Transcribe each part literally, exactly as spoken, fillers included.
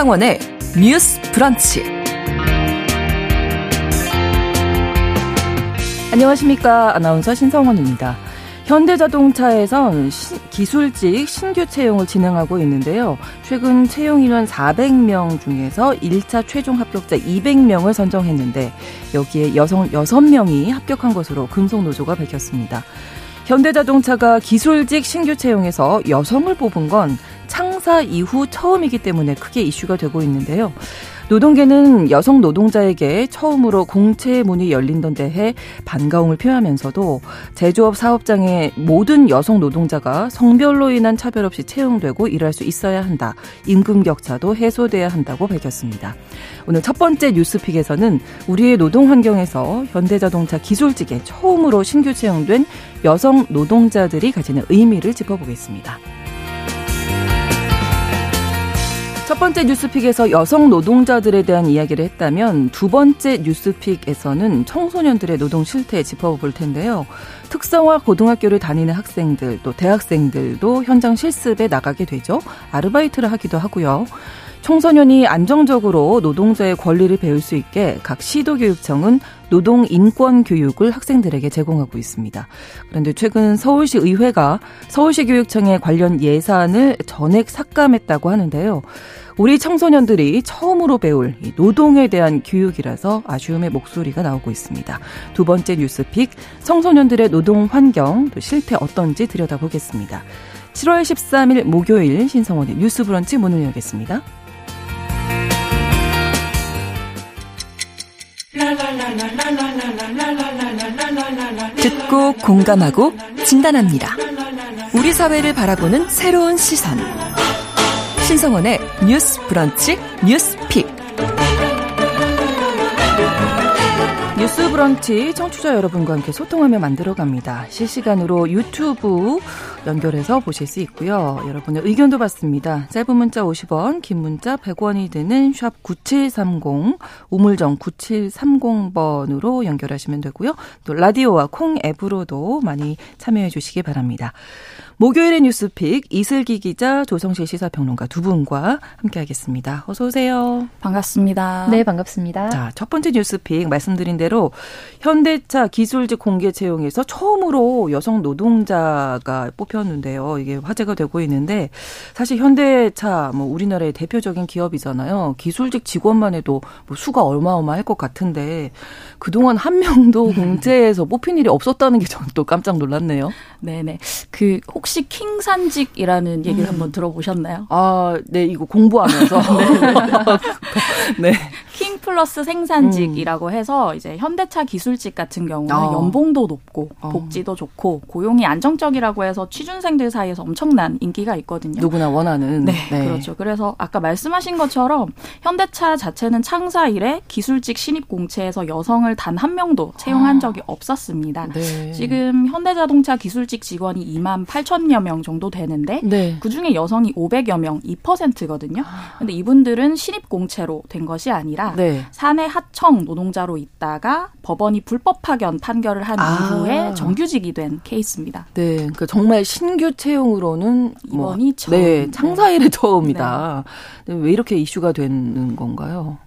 신성원의 뉴스 브런치. 안녕하십니까. 아나운서 신성원입니다. 현대자동차에선 신, 기술직 신규 채용을 진행하고 있는데요. 최근 채용 인원 사백 명 중에서 일 차 최종 합격자 이백 명을 선정했는데 여기에 여성 여섯 명이 합격한 것으로 금속노조가 밝혔습니다. 현대자동차가 기술직 신규 채용에서 여성을 뽑은 건 창사 이후 처음이기 때문에 크게 이슈가 되고 있는데요. 노동계는 여성 노동자에게 처음으로 공채 문이 열린던 데에 반가움을 표하면서도 제조업 사업장의 모든 여성 노동자가 성별로 인한 차별 없이 채용되고 일할 수 있어야 한다. 임금 격차도 해소돼야 한다고 밝혔습니다. 오늘 첫 번째 뉴스픽에서는 우리의 노동 환경에서 현대자동차 기술직에 처음으로 신규 채용된 여성 노동자들이 가지는 의미를 짚어보겠습니다. 첫 번째 뉴스픽에서 여성 노동자들에 대한 이야기를 했다면 두 번째 뉴스픽에서는 청소년들의 노동 실태 짚어볼 텐데요. 특성화 고등학교를 다니는 학생들 또 대학생들도 현장 실습에 나가게 되죠. 아르바이트를 하기도 하고요. 청소년이 안정적으로 노동자의 권리를 배울 수 있게 각 시도교육청은 노동인권교육을 학생들에게 제공하고 있습니다. 그런데 최근 서울시의회가 서울시교육청에 관련 예산을 전액 삭감했다고 하는데요. 우리 청소년들이 처음으로 배울 이 노동에 대한 교육이라서 아쉬움의 목소리가 나오고 있습니다. 두 번째 뉴스픽, 청소년들의 노동 환경, 또 실태 어떤지 들여다보겠습니다. 칠월 십삼일 목요일 신성원의 뉴스 브런치 문을 열겠습니다. 듣고 공감하고 진단합니다. 우리 사회를 바라보는 새로운 시선. 신성원의 뉴스 브런치 뉴스픽. 뉴스 브런치 청취자 여러분과 함께 소통하며 만들어갑니다. 실시간으로 유튜브 연결해서 보실 수 있고요. 여러분의 의견도 받습니다. 짧은 문자 오십 원, 긴 문자 백 원이 드는 샵 구칠삼공, 우물정 구칠삼공 번으로 연결하시면 되고요. 또 라디오와 콩 앱으로도 많이 참여해 주시기 바랍니다. 목요일의 뉴스픽, 이슬기 기자, 조성실 시사평론가 두 분과 함께하겠습니다. 어서 오세요. 반갑습니다. 네, 반갑습니다. 자, 첫 번째 뉴스픽 말씀드린 대로 현대차 기술직 공개 채용에서 처음으로 여성 노동자가 뽑혔는데요. 이게 화제가 되고 있는데 사실 현대차 뭐 우리나라의 대표적인 기업이잖아요. 기술직 직원만 해도 뭐 수가 어마어마할 것 같은데 그동안 한 명도 공채에서 뽑힌 일이 없었다는 게 저는 또 깜짝 놀랐네요. 네네. 그 혹시 혹시 킹산직이라는 얘기를 음. 한번 들어보셨나요? 아, 네, 이거 공부하면서. 네. 네. 킹 플러스 생산직이라고 음. 해서 이제 현대차 기술직 같은 경우는 어. 연봉도 높고 복지도 어. 좋고 고용이 안정적이라고 해서 취준생들 사이에서 엄청난 인기가 있거든요. 누구나 원하는. 네, 네. 그렇죠. 그래서 아까 말씀하신 것처럼 현대차 자체는 창사 이래 기술직 신입 공채에서 여성을 단 한 명도 채용한 어. 적이 없었습니다. 네. 지금 현대자동차 기술직 직원이 이만 팔천여 명 정도 되는데 네. 그중에 여성이 오백여 명, 이 퍼센트거든요. 그런데 이분들은 신입 공채로 된 것이 아니라 네. 사내 하청 노동자로 있다가 법원이 불법 파견 판결을 한 아. 이후에 정규직이 된 케이스입니다. 네, 그러니까 정말 신규 채용으로는 이번이 뭐, 처음. 네, 창사일의 네. 처음이다. 네. 왜 이렇게 이슈가 되는 건가요?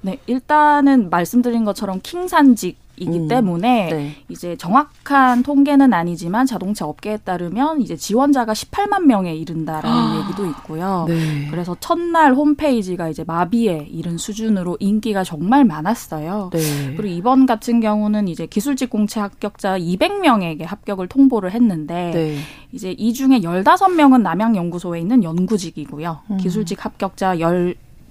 네, 일단은 말씀드린 것처럼 킹산직 이기 음, 때문에 네. 이제 정확한 통계는 아니지만 자동차 업계에 따르면 이제 지원자가 십팔만 명에 이른다라는 아, 얘기도 있고요. 네. 그래서 첫날 홈페이지가 이제 마비에 이른 수준으로 인기가 정말 많았어요. 네. 그리고 이번 같은 경우는 이제 기술직 공채 합격자 이백 명에게 합격을 통보를 했는데 네. 이제 이 중에 열다섯 명은 남양연구소에 있는 연구직이고요. 음. 기술직 합격자 십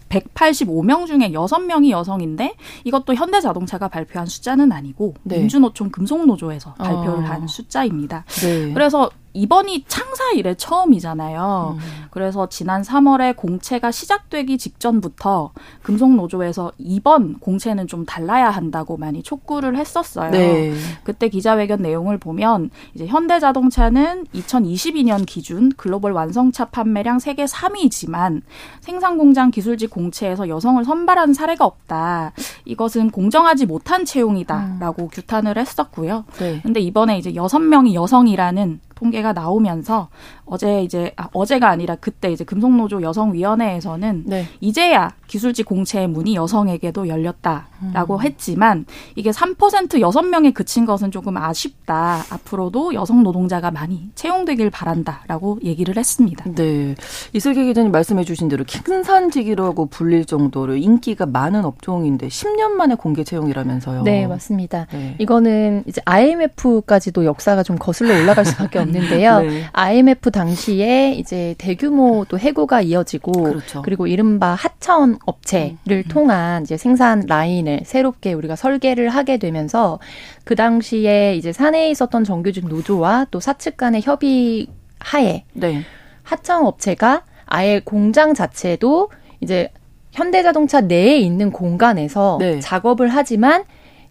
백팔십오 명 중에 여섯 명이 여성인데 이것도 현대자동차가 발표한 숫자는 아니고 네. 민주노총 금속노조에서 발표를 아. 한 숫자입니다. 네. 그래서 이번이 창사 이래 처음이잖아요. 음. 그래서 지난 삼월에 공채가 시작되기 직전부터 금속노조에서 이번 공채는 좀 달라야 한다고 많이 촉구를 했었어요. 네. 그때 기자회견 내용을 보면 이제 현대자동차는 이천이십이 년 기준 글로벌 완성차 판매량 세계 삼 위이지만 생산공장 기술직 공채에서 여성을 선발한 사례가 없다. 이것은 공정하지 못한 채용이다라고 음. 규탄을 했었고요. 그런데 네. 이번에 이제 여섯 명이 여성이라는 통계가 나오면서 어제 이제 아, 어제가 아니라 그때 이제 금속노조 여성위원회에서는 네. 이제야 기술직 공채의 문이 여성에게도 열렸다라고 음. 했지만 이게 삼 퍼센트 여섯 명에 그친 것은 조금 아쉽다. 앞으로도 여성 노동자가 많이 채용되길 바란다라고 얘기를 했습니다. 네, 이슬기 기자님 말씀해 주신 대로 킹산직이라고 불릴 정도로 인기가 많은 업종인데 십 년 만에 공개 채용이라면서요. 네, 맞습니다. 네. 이거는 이제 아이엠에프까지도 역사가 좀 거슬러 올라갈 수밖에 없는데요. 네. 아이엠에프 당시에 이제 대규모 또 해고가 이어지고 그렇죠. 그리고 이른바 하차원 업체를 음. 통한 이제 생산 라인을 새롭게 우리가 설계를 하게 되면서 그 당시에 이제 사내에 있었던 정규직 노조와 또 사측 간의 협의 하에 네. 하청 업체가 아예 공장 자체도 이제 현대자동차 내에 있는 공간에서 네. 작업을 하지만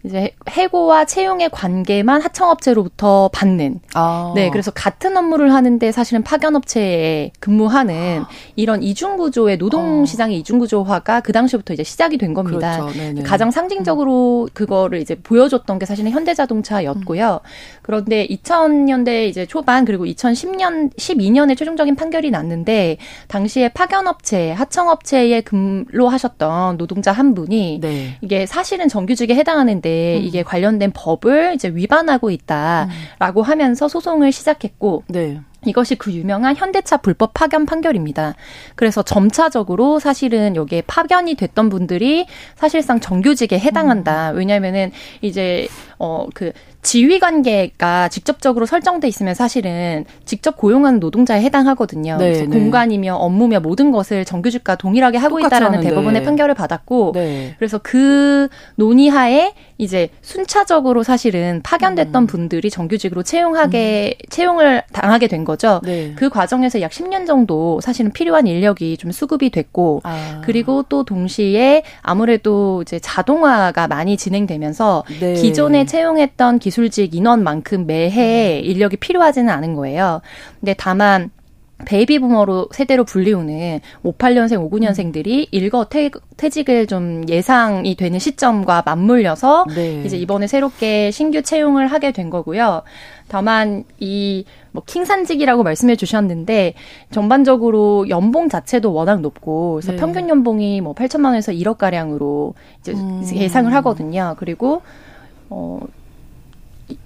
이제 해고와 채용의 관계만 하청업체로부터 받는. 아. 네, 그래서 같은 업무를 하는데 사실은 파견업체에 근무하는 아. 이런 이중구조의 노동시장의 아. 이중구조화가 그 당시부터 이제 시작이 된 겁니다. 그렇죠. 가장 상징적으로 음. 그거를 이제 보여줬던 게 사실은 현대자동차였고요. 음. 그런데 이천 년대 이제 초반 그리고 이천십 년, 십이 년에 최종적인 판결이 났는데 당시에 파견업체, 하청업체에 근로하셨던 노동자 한 분이 네. 이게 사실은 정규직에 해당하는데 이게 관련된 법을 이제 위반하고 있다라고 음. 하면서 소송을 시작했고 네. 이것이 그 유명한 현대차 불법 파견 판결입니다. 그래서 점차적으로 사실은 여기에 파견이 됐던 분들이 사실상 정규직에 해당한다. 음. 왜냐면은 이제 어 그 지휘 관계가 직접적으로 설정돼 있으면 사실은 직접 고용하는 노동자에 해당하거든요. 네, 그래서 네. 공간이며 업무며 모든 것을 정규직과 동일하게 하고 있다라는 하는데. 대법원의 판결을 받았고 네. 그래서 그 논의하에 이제 순차적으로 사실은 파견됐던 음. 분들이 정규직으로 채용하게 음. 채용을 당하게 된 거죠. 네. 그 과정에서 약 십 년 정도 사실은 필요한 인력이 좀 수급이 됐고 아. 그리고 또 동시에 아무래도 이제 자동화가 많이 진행되면서 네. 기존에 채용했던 기술직 인원만큼 매해 네. 인력이 필요하지는 않은 거예요. 근데 다만 베이비부머로 세대로 불리우는 오십팔 년생, 오십구 년생들이 일거 퇴, 퇴직을 좀 예상이 되는 시점과 맞물려서 네. 이제 이번에 새롭게 신규 채용을 하게 된 거고요. 다만 이 뭐 킹산직이라고 말씀해 주셨는데 전반적으로 연봉 자체도 워낙 높고 그래서 네. 평균 연봉이 뭐 팔천만 원에서 일억 가량으로 이제 음. 예상을 하거든요. 그리고 어.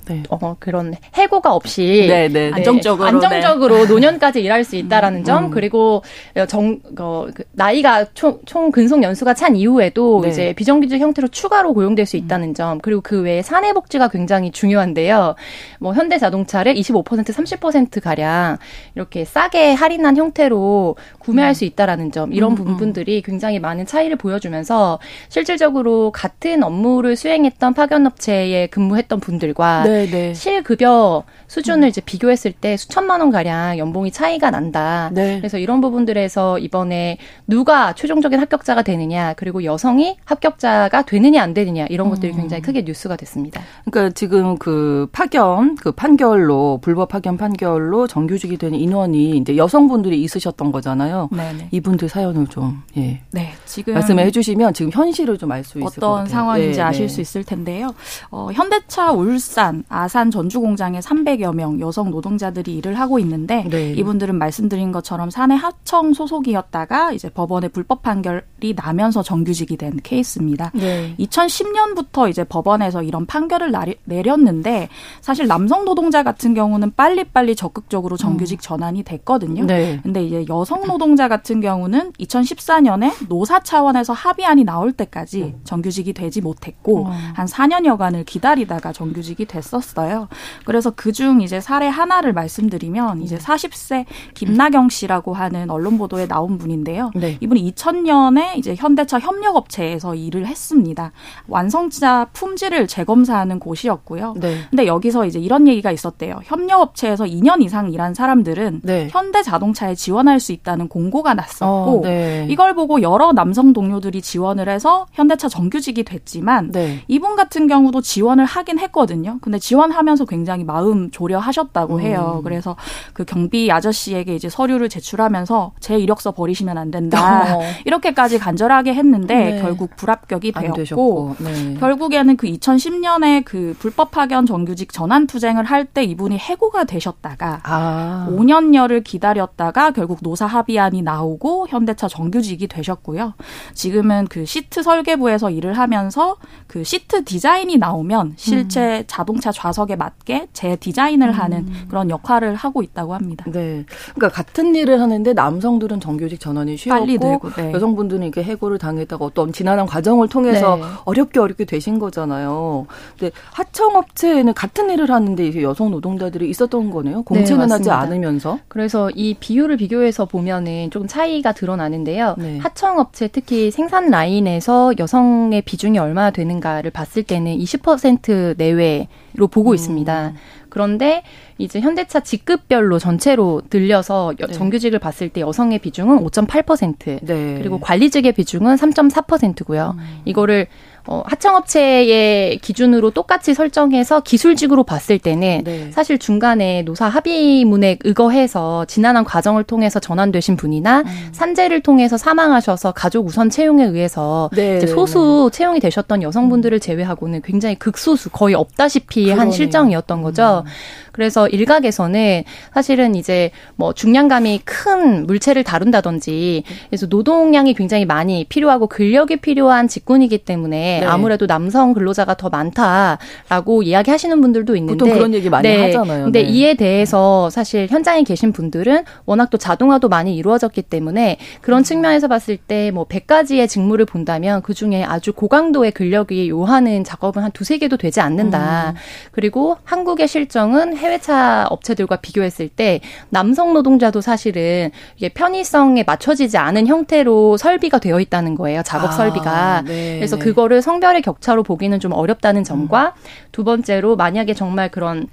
네. 어, 그런 해고가 없이 네, 네, 네. 안정적으로, 안정적으로 네. 노년까지 일할 수 있다라는 음, 점 음. 그리고 정, 어, 그 나이가 총, 총 근속 연수가 찬 이후에도 네. 이제 비정규직 형태로 추가로 고용될 수 있다는 음. 점 그리고 그 외에 사내 복지가 굉장히 중요한데요. 뭐 현대자동차를 이십오 퍼센트, 삼십 퍼센트 가량 이렇게 싸게 할인한 형태로 구매할 음. 수 있다라는 점 이런 음, 부분들이 음. 굉장히 많은 차이를 보여주면서 실질적으로 같은 업무를 수행했던 파견업체에 근무했던 분들과 네, 네. 실급여 수준을 음. 이제 비교했을 때 수천만 원 가량 연봉이 차이가 난다. 네. 그래서 이런 부분들에서 이번에 누가 최종적인 합격자가 되느냐 그리고 여성이 합격자가 되느냐 안 되느냐 이런 것들이 음. 굉장히 크게 뉴스가 됐습니다. 그러니까 지금 그 파견 그 판결로 불법 파견 판결로 정규직이 되는 인원이 이제 여성분들이 있으셨던 거잖아요. 네네. 이분들 사연을 좀 예. 네, 지금 말씀해 주시면 지금 현실을 좀 알 수 있을 것 같아요. 어떤 상황인지 네네. 아실 수 있을 텐데요. 어, 현대차 울산 아산 전주공장에 삼백여 명 여성 노동자들이 일을 하고 있는데 네. 이분들은 말씀드린 것처럼 사내 하청 소속이었다가 이제 법원의 불법 판결이 나면서 정규직이 된 케이스입니다. 네. 이천십 년부터 이제 법원에서 이런 판결을 나리, 내렸는데 사실 남성 노동자 같은 경우는 빨리빨리 적극적으로 정규직 전환이 됐거든요. 네. 근데 이제 여성 노동자 같은 경우는 이천십사 년에 노사 차원에서 합의안이 나올 때까지 정규직이 되지 못했고 음. 한 사 년여간을 기다리다가 정규직이 됐었어요. 그래서 그중 이제 사례 하나를 말씀드리면 이제 사십 세 김나경 씨라고 하는 언론 보도에 나온 분인데요. 네. 이분이 이천 년에 이제 현대차 협력업체에서 일을 했습니다. 완성차 품질을 재검사하는 곳이었고요. 네. 근데 여기서 이제 이런 얘기가 있었대요. 협력업체에서 이 년 이상 일한 사람들은 네. 현대자동차에 지원할 수 있다는 공고가 났었고 어, 네. 이걸 보고 여러 남성 동료들이 지원을 해서 현대차 정규직이 됐지만 네. 이분 같은 경우도 지원을 하긴 했거든요. 근데 지원하면서 굉장히 마음 졸여하셨다고 음. 해요. 그래서 그 경비 아저씨에게 이제 서류를 제출하면서 제 이력서 버리시면 안 된다. 어. 이렇게까지 간절하게 했는데 네. 결국 불합격이 되었고 네. 결국에는 그 이천십 년에 그 불법 파견 정규직 전환 투쟁을 할 때 이분이 해고가 되셨다가 아. 오 년여를 기다렸다가 결국 노사 합의안이 나오고 현대차 정규직이 되셨고요. 지금은 그 시트 설계부에서 일을 하면서 그 시트 디자인이 나오면 실제 음. 자동차 좌석에 맞게 재디자인을 음. 하는 그런 역할을 하고 있다고 합니다. 네, 그러니까 같은 일을 하는데 남성들은 정규직 전환이 쉬웠고 네. 여성분들은 이렇게 해고를 당했다가 어떤 지난한 과정을 통해서 네. 어렵게 어렵게 되신 거잖아요. 근데 하청업체에는 같은 일을 하는데 여성 노동자들이 있었던 거네요. 공채는 네, 하지 않으면서. 그래서 이 비율을 비교해서 보면은 조금 차이가 드러나는데요. 네. 하청업체 특히 생산 라인에서 여성의 비중이 얼마나 되는가를 봤을 때는 이십 퍼센트 내외로 보고 음. 있습니다. 그런데 이제 현대차 직급별로 전체로 늘려서 네. 정규직을 봤을 때 여성의 비중은 오 점 팔 퍼센트 네. 그리고 관리직의 비중은 삼 점 사 퍼센트고요. 음. 이거를 어, 하청업체의 기준으로 똑같이 설정해서 기술직으로 봤을 때는 네. 사실 중간에 노사 합의문에 의거해서 지난한 과정을 통해서 전환되신 분이나 음. 산재를 통해서 사망하셔서 가족 우선 채용에 의해서 네. 이제 소수 네. 채용이 되셨던 여성분들을 제외하고는 굉장히 극소수 거의 없다시피 그러네요. 한 실정이었던 거죠. 음. 그래서 일각에서는 사실은 이제 뭐 중량감이 큰 물체를 다룬다든지 그래서 노동량이 굉장히 많이 필요하고 근력이 필요한 직군이기 때문에 네. 아무래도 남성 근로자가 더 많다라고 이야기하시는 분들도 있는데 보통 그런 얘기 많이 네. 하잖아요. 근데 네. 이에 대해서 사실 현장에 계신 분들은 워낙 또 자동화도 많이 이루어졌기 때문에 그런 측면에서 봤을 때 뭐 백 가지의 직무를 본다면 그중에 아주 고강도의 근력이 요하는 작업은 한 두세 개도 되지 않는다. 음. 그리고 한국의 실정은 해외차 업체들과 비교했을 때 남성 노동자도 사실은 이게 편의성에 맞춰지지 않은 형태로 설비가 되어 있다는 거예요. 작업 아, 설비가. 네, 그래서 네. 그거를 성별의 격차로 보기는 좀 어렵다는 점과 음. 두 번째로 만약에 정말 그런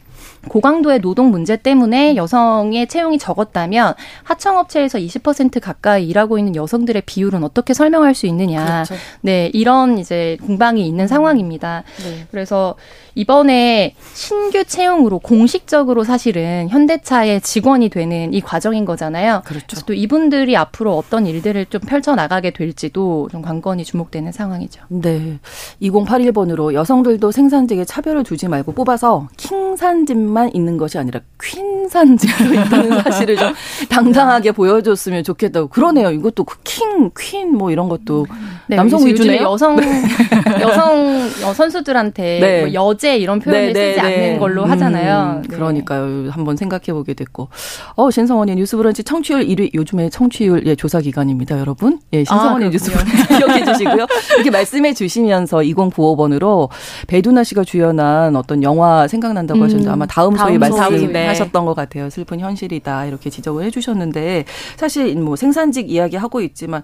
고강도의 노동 문제 때문에 여성의 채용이 적었다면 하청업체에서 이십 퍼센트 가까이 일하고 있는 여성들의 비율은 어떻게 설명할 수 있느냐. 그렇죠. 네, 이런 이제 공방이 있는 상황입니다. 네. 그래서 이번에 신규 채용으로 공식적으로 사실은 현대차의 직원이 되는 이 과정인 거잖아요. 그렇죠. 그래서 또 이분들이 앞으로 어떤 일들을 좀 펼쳐나가게 될지도 좀 관건이 주목되는 상황이죠. 네. 이공팔일 번으로 여성들도 생산직에 차별을 두지 말고 뽑아서 킹산직만 있는 것이 아니라 퀸산직도 있다는 사실을 좀 당당하게 보여줬으면 좋겠다고. 그러네요. 이것도 킹, 퀸 뭐 이런 것도 네, 남성 위주네요. 여성, 여성 선수들한테 네. 뭐 여자 이런 표현을 네네, 쓰지 네네. 않는 걸로 하잖아요. 음, 그러니까요. 네. 한번 생각해보게 됐고. 어, 신성원의 뉴스브런치 청취율 일 위. 요즘에 청취율 예, 조사 기간입니다, 여러분. 예, 신성원의 아, 뉴스브런치 기억해 주시고요. 이렇게 말씀해 주시면서 이공구오 번으로 배두나 씨가 주연한 어떤 영화 생각난다고 음, 하셨는데 아마 다음 소희 말씀하셨던 네. 것 같아요. 슬픈 현실이다 이렇게 지적을 해 주셨는데 사실 뭐 생산직 이야기하고 있지만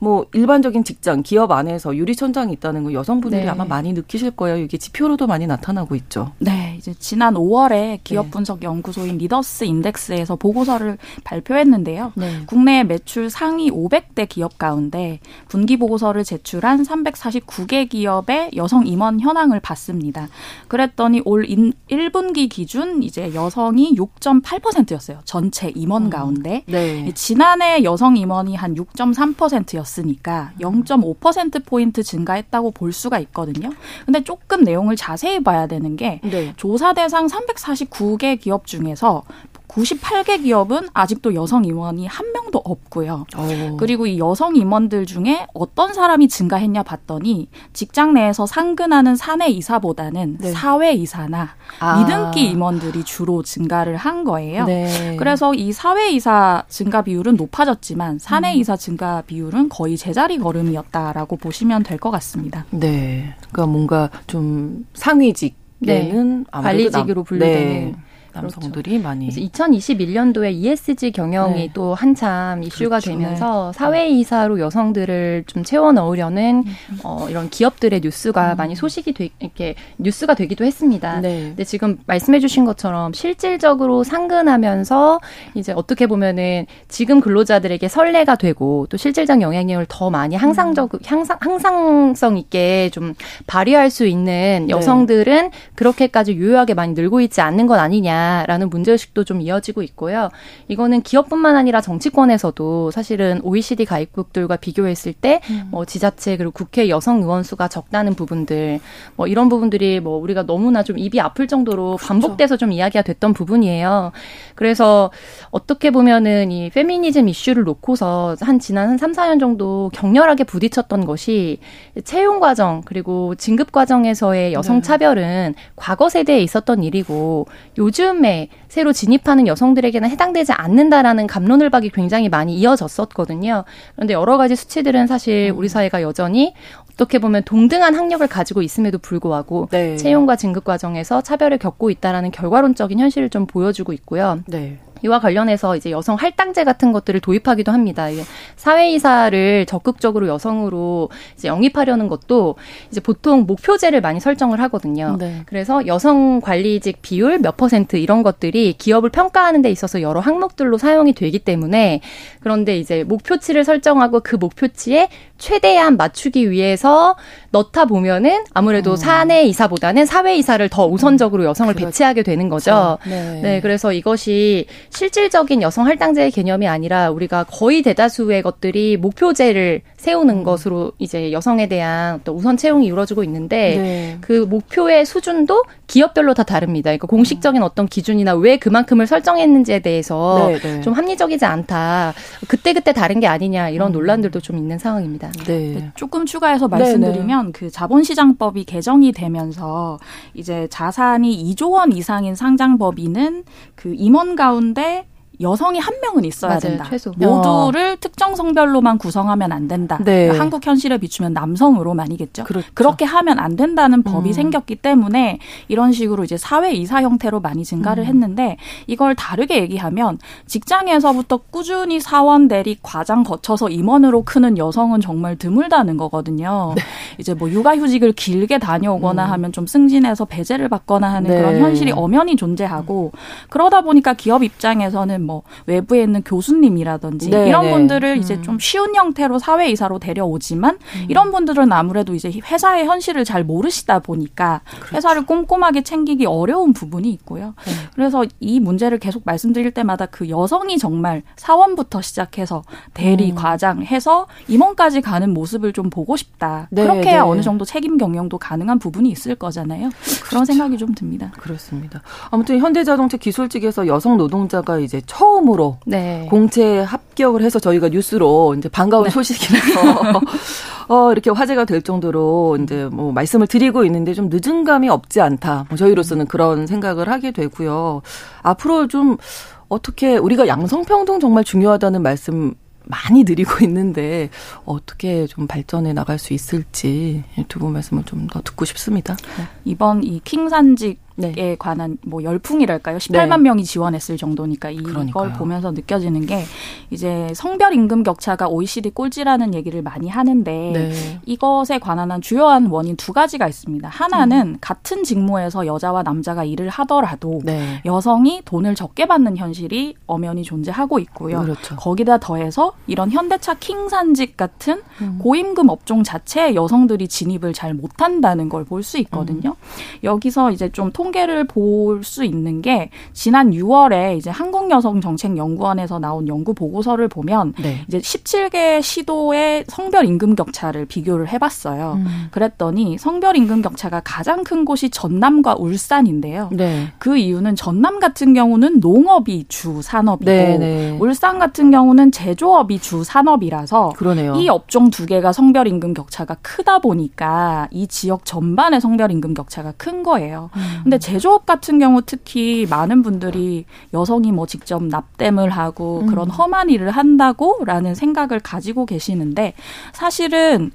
뭐 일반적인 직장, 기업 안에서 유리천장이 있다는 거 여성분들이 네. 아마 많이 느끼실 거예요. 이게 지표로도 많이 나타나고 있죠. 네. 이제 지난 오월에 기업분석연구소인 리더스 인덱스에서 보고서를 발표했는데요. 네. 국내 매출 상위 오백 대 기업 가운데 분기보고서를 제출한 삼백사십구 개 기업의 여성 임원 현황을 봤습니다. 그랬더니 올 일 분기 기준 이제 여성이 육 점 팔 퍼센트였어요. 전체 임원 음. 가운데. 네. 지난해 여성 임원이 한 육 점 삼 퍼센트였어요. 으니까 영 점 오 퍼센트 포인트 증가했다고 볼 수가 있거든요. 근데 조금 내용을 자세히 봐야 되는 게 네. 조사 대상 삼백사십구 개 기업 중에서 구십팔 개 기업은 아직도 여성 임원이 한 명도 없고요. 오. 그리고 이 여성 임원들 중에 어떤 사람이 증가했냐 봤더니 직장 내에서 상근하는 사내 이사보다는 네. 사회 이사나 아. 이등기 임원들이 주로 증가를 한 거예요. 네. 그래서 이 사회 이사 증가 비율은 높아졌지만 사내 음. 이사 증가 비율은 거의 제자리 걸음이었다라고 보시면 될 것 같습니다. 네. 그러니까 뭔가 좀 상위직에는 네. 관리직으로 분류되는 네. 남성들이 그렇죠. 많이. 그래서 이천이십일 년도에 이에스지 경영이 네. 또 한참 이슈가 그렇죠. 되면서 네. 사회이사로 여성들을 좀 채워 넣으려는 음. 어, 이런 기업들의 뉴스가 음. 많이 소식이 되, 이렇게 뉴스가 되기도 했습니다. 네. 근데 지금 말씀해주신 것처럼 실질적으로 상근하면서 이제 어떻게 보면은 지금 근로자들에게 선례가 되고 또 실질적 영향력을 더 많이 항상적 음. 항상 항상성 있게 좀 발휘할 수 있는 여성들은 네. 그렇게까지 유효하게 많이 늘고 있지 않는 건 아니냐라는 문제의식도 좀 이어지고 있고요. 이거는 기업뿐만 아니라 정치권에서도 사실은 오이시디 가입국들과 비교했을 때 뭐 음. 지자체 그리고 국회 여성 의원 수가 적다는 부분들 뭐 이런 부분들이 뭐 우리가 너무나 좀 입이 아플 정도로 반복돼서 그렇죠. 좀 이야기가 됐던 부분이에요. 그래서 어떻게 보면은 이 페미니즘 이슈를 놓고서 한 지난 한 삼, 사 년 정도 격렬하게 부딪혔던 것이 채용 과정 그리고 진급 과정에서의 여성 차별은 네. 과거 세대에 있었던 일이고 요즘에 새로 진입하는 여성들에게는 해당되지 않는다라는 갑론을 박이 굉장히 많이 이어졌었거든요. 그런데 여러 가지 수치들은 사실 우리 사회가 여전히 어떻게 보면 동등한 학력을 가지고 있음에도 불구하고 네. 채용과 진급 과정에서 차별을 겪고 있다라는 결과론적인 현실을 좀 보여주고 있고요. 네. 이와 관련해서 이제 여성 할당제 같은 것들을 도입하기도 합니다. 사회이사를 적극적으로 여성으로 이제 영입하려는 것도 이제 보통 목표제를 많이 설정을 하거든요. 네. 그래서 여성 관리직 비율 몇 퍼센트 이런 것들이 기업을 평가하는 데 있어서 여러 항목들로 사용이 되기 때문에 그런데 이제 목표치를 설정하고 그 목표치에 최대한 맞추기 위해서 넣다 보면은 아무래도 어. 사내이사보다는 사회이사를 더 우선적으로 여성을 그렇죠. 배치하게 되는 거죠. 네. 네, 그래서 이것이 실질적인 여성 할당제의 개념이 아니라 우리가 거의 대다수의 것들이 목표제를 세우는 음. 것으로 이제 여성에 대한 또 우선 채용이 이루어지고 있는데 네. 그 목표의 수준도 기업별로 다 다릅니다. 그러니까 공식적인 어떤 기준이나 왜 그만큼을 설정했는지에 대해서 네, 네. 좀 합리적이지 않다. 그때그때 다른 게 아니냐 이런 음. 논란들도 좀 있는 상황입니다. 네. 조금 추가해서 말씀드리면 네, 네. 그 자본시장법이 개정이 되면서 이제 자산이 이조 원 이상인 상장법인은 그 임원 가운데 여성이 한 명은 있어야 맞아요, 된다. 최소. 모두를 어. 특정 성별로만 구성하면 안 된다. 네. 그러니까 한국 현실에 비추면 남성으로만이겠죠. 그렇죠. 그렇게 하면 안 된다는 법이 음. 생겼기 때문에 이런 식으로 이제 사회 이사 형태로 많이 증가를 음. 했는데 이걸 다르게 얘기하면 직장에서부터 꾸준히 사원, 대리, 과장 거쳐서 임원으로 크는 여성은 정말 드물다는 거거든요. 네. 이제 뭐 육아휴직을 길게 다녀오거나 음. 하면 좀 승진해서 배제를 받거나 하는 네. 그런 현실이 엄연히 존재하고 음. 그러다 보니까 기업 입장에서는 뭐 외부에 있는 교수님이라든지 네, 이런 네. 분들을 음. 이제 좀 쉬운 형태로 사회이사로 데려오지만 음. 이런 분들은 아무래도 이제 회사의 현실을 잘 모르시다 보니까 그렇죠. 회사를 꼼꼼하게 챙기기 어려운 부분이 있고요. 네. 그래서 이 문제를 계속 말씀드릴 때마다 그 여성이 정말 사원부터 시작해서 대리, 음. 과장 해서 임원까지 가는 모습을 좀 보고 싶다. 네, 그렇게 해야 네. 어느 정도 책임 경영도 가능한 부분이 있을 거잖아요. 그렇죠. 그런 생각이 좀 듭니다. 그렇습니다. 아무튼 현대자동차 기술직에서 여성 노동자가 이제 처음으로 네. 공채에 합격을 해서 저희가 뉴스로 이제 반가운 네. 소식이라서 어, 이렇게 화제가 될 정도로 이제 뭐 말씀을 드리고 있는데 좀 늦은 감이 없지 않다. 뭐 저희로서는 그런 생각을 하게 되고요. 앞으로 좀 어떻게 우리가 양성평등 정말 중요하다는 말씀 많이 드리고 있는데 어떻게 좀 발전해 나갈 수 있을지 두 분 말씀을 좀 더 듣고 싶습니다. 네. 이번 이 킹산직 에 네. 관한 뭐 열풍이랄까요? 십팔만 네. 명이 지원했을 정도니까 이걸 그러니까요. 보면서 느껴지는 게 이제 성별 임금 격차가 오이시디 꼴찌라는 얘기를 많이 하는데 네. 이것에 관한 주요한 원인 두 가지가 있습니다. 하나는 음. 같은 직무에서 여자와 남자가 일을 하더라도 네. 여성이 돈을 적게 받는 현실이 엄연히 존재하고 있고요. 그렇죠. 거기다 더해서 이런 현대차 킹산직 같은 음. 고임금 업종 자체에 여성들이 진입을 잘 못한다는 걸 볼 수 있거든요. 음. 여기서 이제 좀 통 통계를 볼 수 있는 게 지난 유월에 이제 한국여성정책연구원에서 나온 연구 보고서를 보면 네. 이제 열일곱 개 시도의 성별 임금 격차를 비교를 해봤어요. 음. 그랬더니 성별 임금 격차가 가장 큰 곳이 전남과 울산인데요. 네. 그 이유는 전남 같은 경우는 농업이 주 산업이고 네, 네. 울산 같은 경우는 제조업이 주 산업이라서 그러네요. 이 업종 두 개가 성별 임금 격차가 크다 보니까 이 지역 전반의 성별 임금 격차가 큰 거예요. 음. 근데 제조업 같은 경우 특히 많은 분들이 여성이 뭐 직접 납땜을 하고 그런 험한 일을 한다고라는 생각을 가지고 계시는데 사실은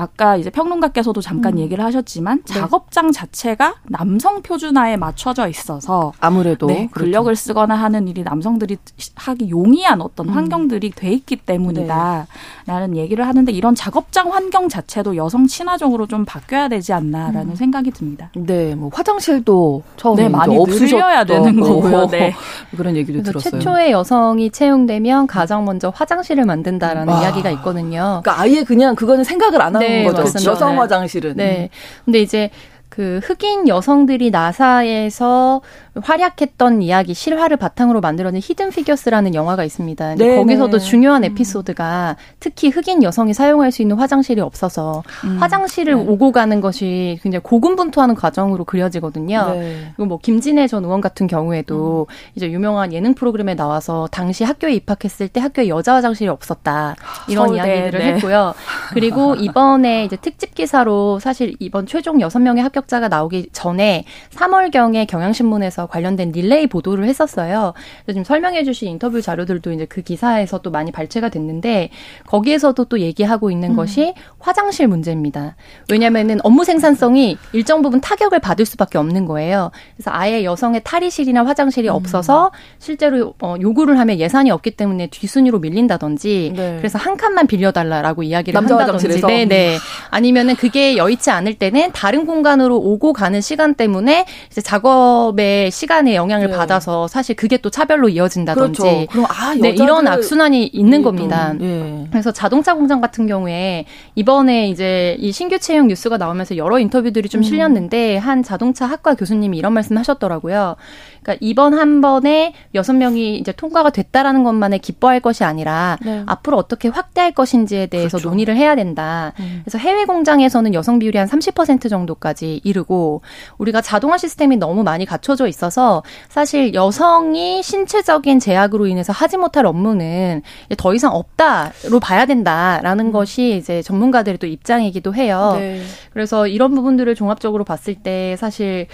아까 이제 평론가께서도 잠깐 음. 얘기를 하셨지만 네. 작업장 자체가 남성 표준화에 맞춰져 있어서 아무래도 네, 근력을 그렇죠. 쓰거나 하는 일이 남성들이 하기 용이한 어떤 음. 환경들이 돼 있기 때문이다 네. 라는 얘기를 하는데 이런 작업장 환경 자체도 여성 친화적으로 좀 바뀌어야 되지 않나라는 음. 생각이 듭니다. 네, 뭐 화장실도 처음에 네, 많이 늘려야 되는 거고요. 네. 그런 얘기도 들었어요. 최초의 여성이 채용되면 가장 먼저 화장실을 만든다라는 와. 이야기가 있거든요. 그러니까 아예 그냥 그거는 생각을 안 하는 네, 거죠. 맞습니다. 여성 화장실은. 네. 근데 이제 그 흑인 여성들이 나사에서 활약했던 이야기 실화를 바탕으로 만들어낸 히든 피겨스라는 영화가 있습니다. 근데 네, 거기서도 네. 중요한 에피소드가 특히 흑인 여성이 사용할 수 있는 화장실이 없어서 음. 화장실을 네. 오고 가는 것이 굉장히 고군분투하는 과정으로 그려지거든요. 네. 그리고 뭐 김진애 전 의원 같은 경우에도 음. 이제 유명한 예능 프로그램에 나와서 당시 학교에 입학했을 때 학교에 여자 화장실이 없었다 이런 서울대, 이야기들을 네. 했고요. 그리고 이번에 이제 특집 기사로 사실 이번 최종 여섯 명의 합격 자가 나오기 전에 삼월경에 경향신문에서 관련된 릴레이 보도를 했었어요. 그래서 지금 설명해 주신 인터뷰 자료들도 이제 그 기사에서 또 많이 발췌가 됐는데 거기에서도 또 얘기하고 있는 음. 것이 화장실 문제입니다. 왜냐면은 업무 생산성이 일정 부분 타격을 받을 수밖에 없는 거예요. 그래서 아예 여성의 탈의실이나 화장실이 음. 없어서 실제로 요구를 하면 예산이 없기 때문에 뒷순위로 밀린다든지 네. 그래서 한 칸만 빌려달라라고 이야기를 남자 한다든지 화장실에서? 네네. 아니면은 그게 여의치 않을 때는 다른 공간으로 오고 가는 시간 때문에 이제 작업의 시간에 영향을 네. 받아서 사실 그게 또 차별로 이어진다든지 그렇죠. 그럼 아, 네, 이런 악순환이 있는 겁니다. 네. 그래서 자동차 공장 같은 경우에 이번에 이제 이 신규 채용 뉴스가 나오면서 여러 인터뷰들이 좀 음. 실렸는데 한 자동차 학과 교수님이 이런 말씀하셨더라고요. 그러니까 이번 한 번에 여섯 명이 이제 통과가 됐다라는 것만에 기뻐할 것이 아니라 네. 앞으로 어떻게 확대할 것인지에 대해서 그렇죠. 논의를 해야 된다. 음. 그래서 해외 공장에서는 여성 비율이 한 삼십 퍼센트 정도까지 이르고 우리가 자동화 시스템이 너무 많이 갖춰져 있어서 사실 여성이 신체적인 제약으로 인해서 하지 못할 업무는 더 이상 없다로 봐야 된다라는 음. 것이 이제 전문가들의 또 입장이기도 해요. 네. 그래서 이런 부분들을 종합적으로 봤을 때 사실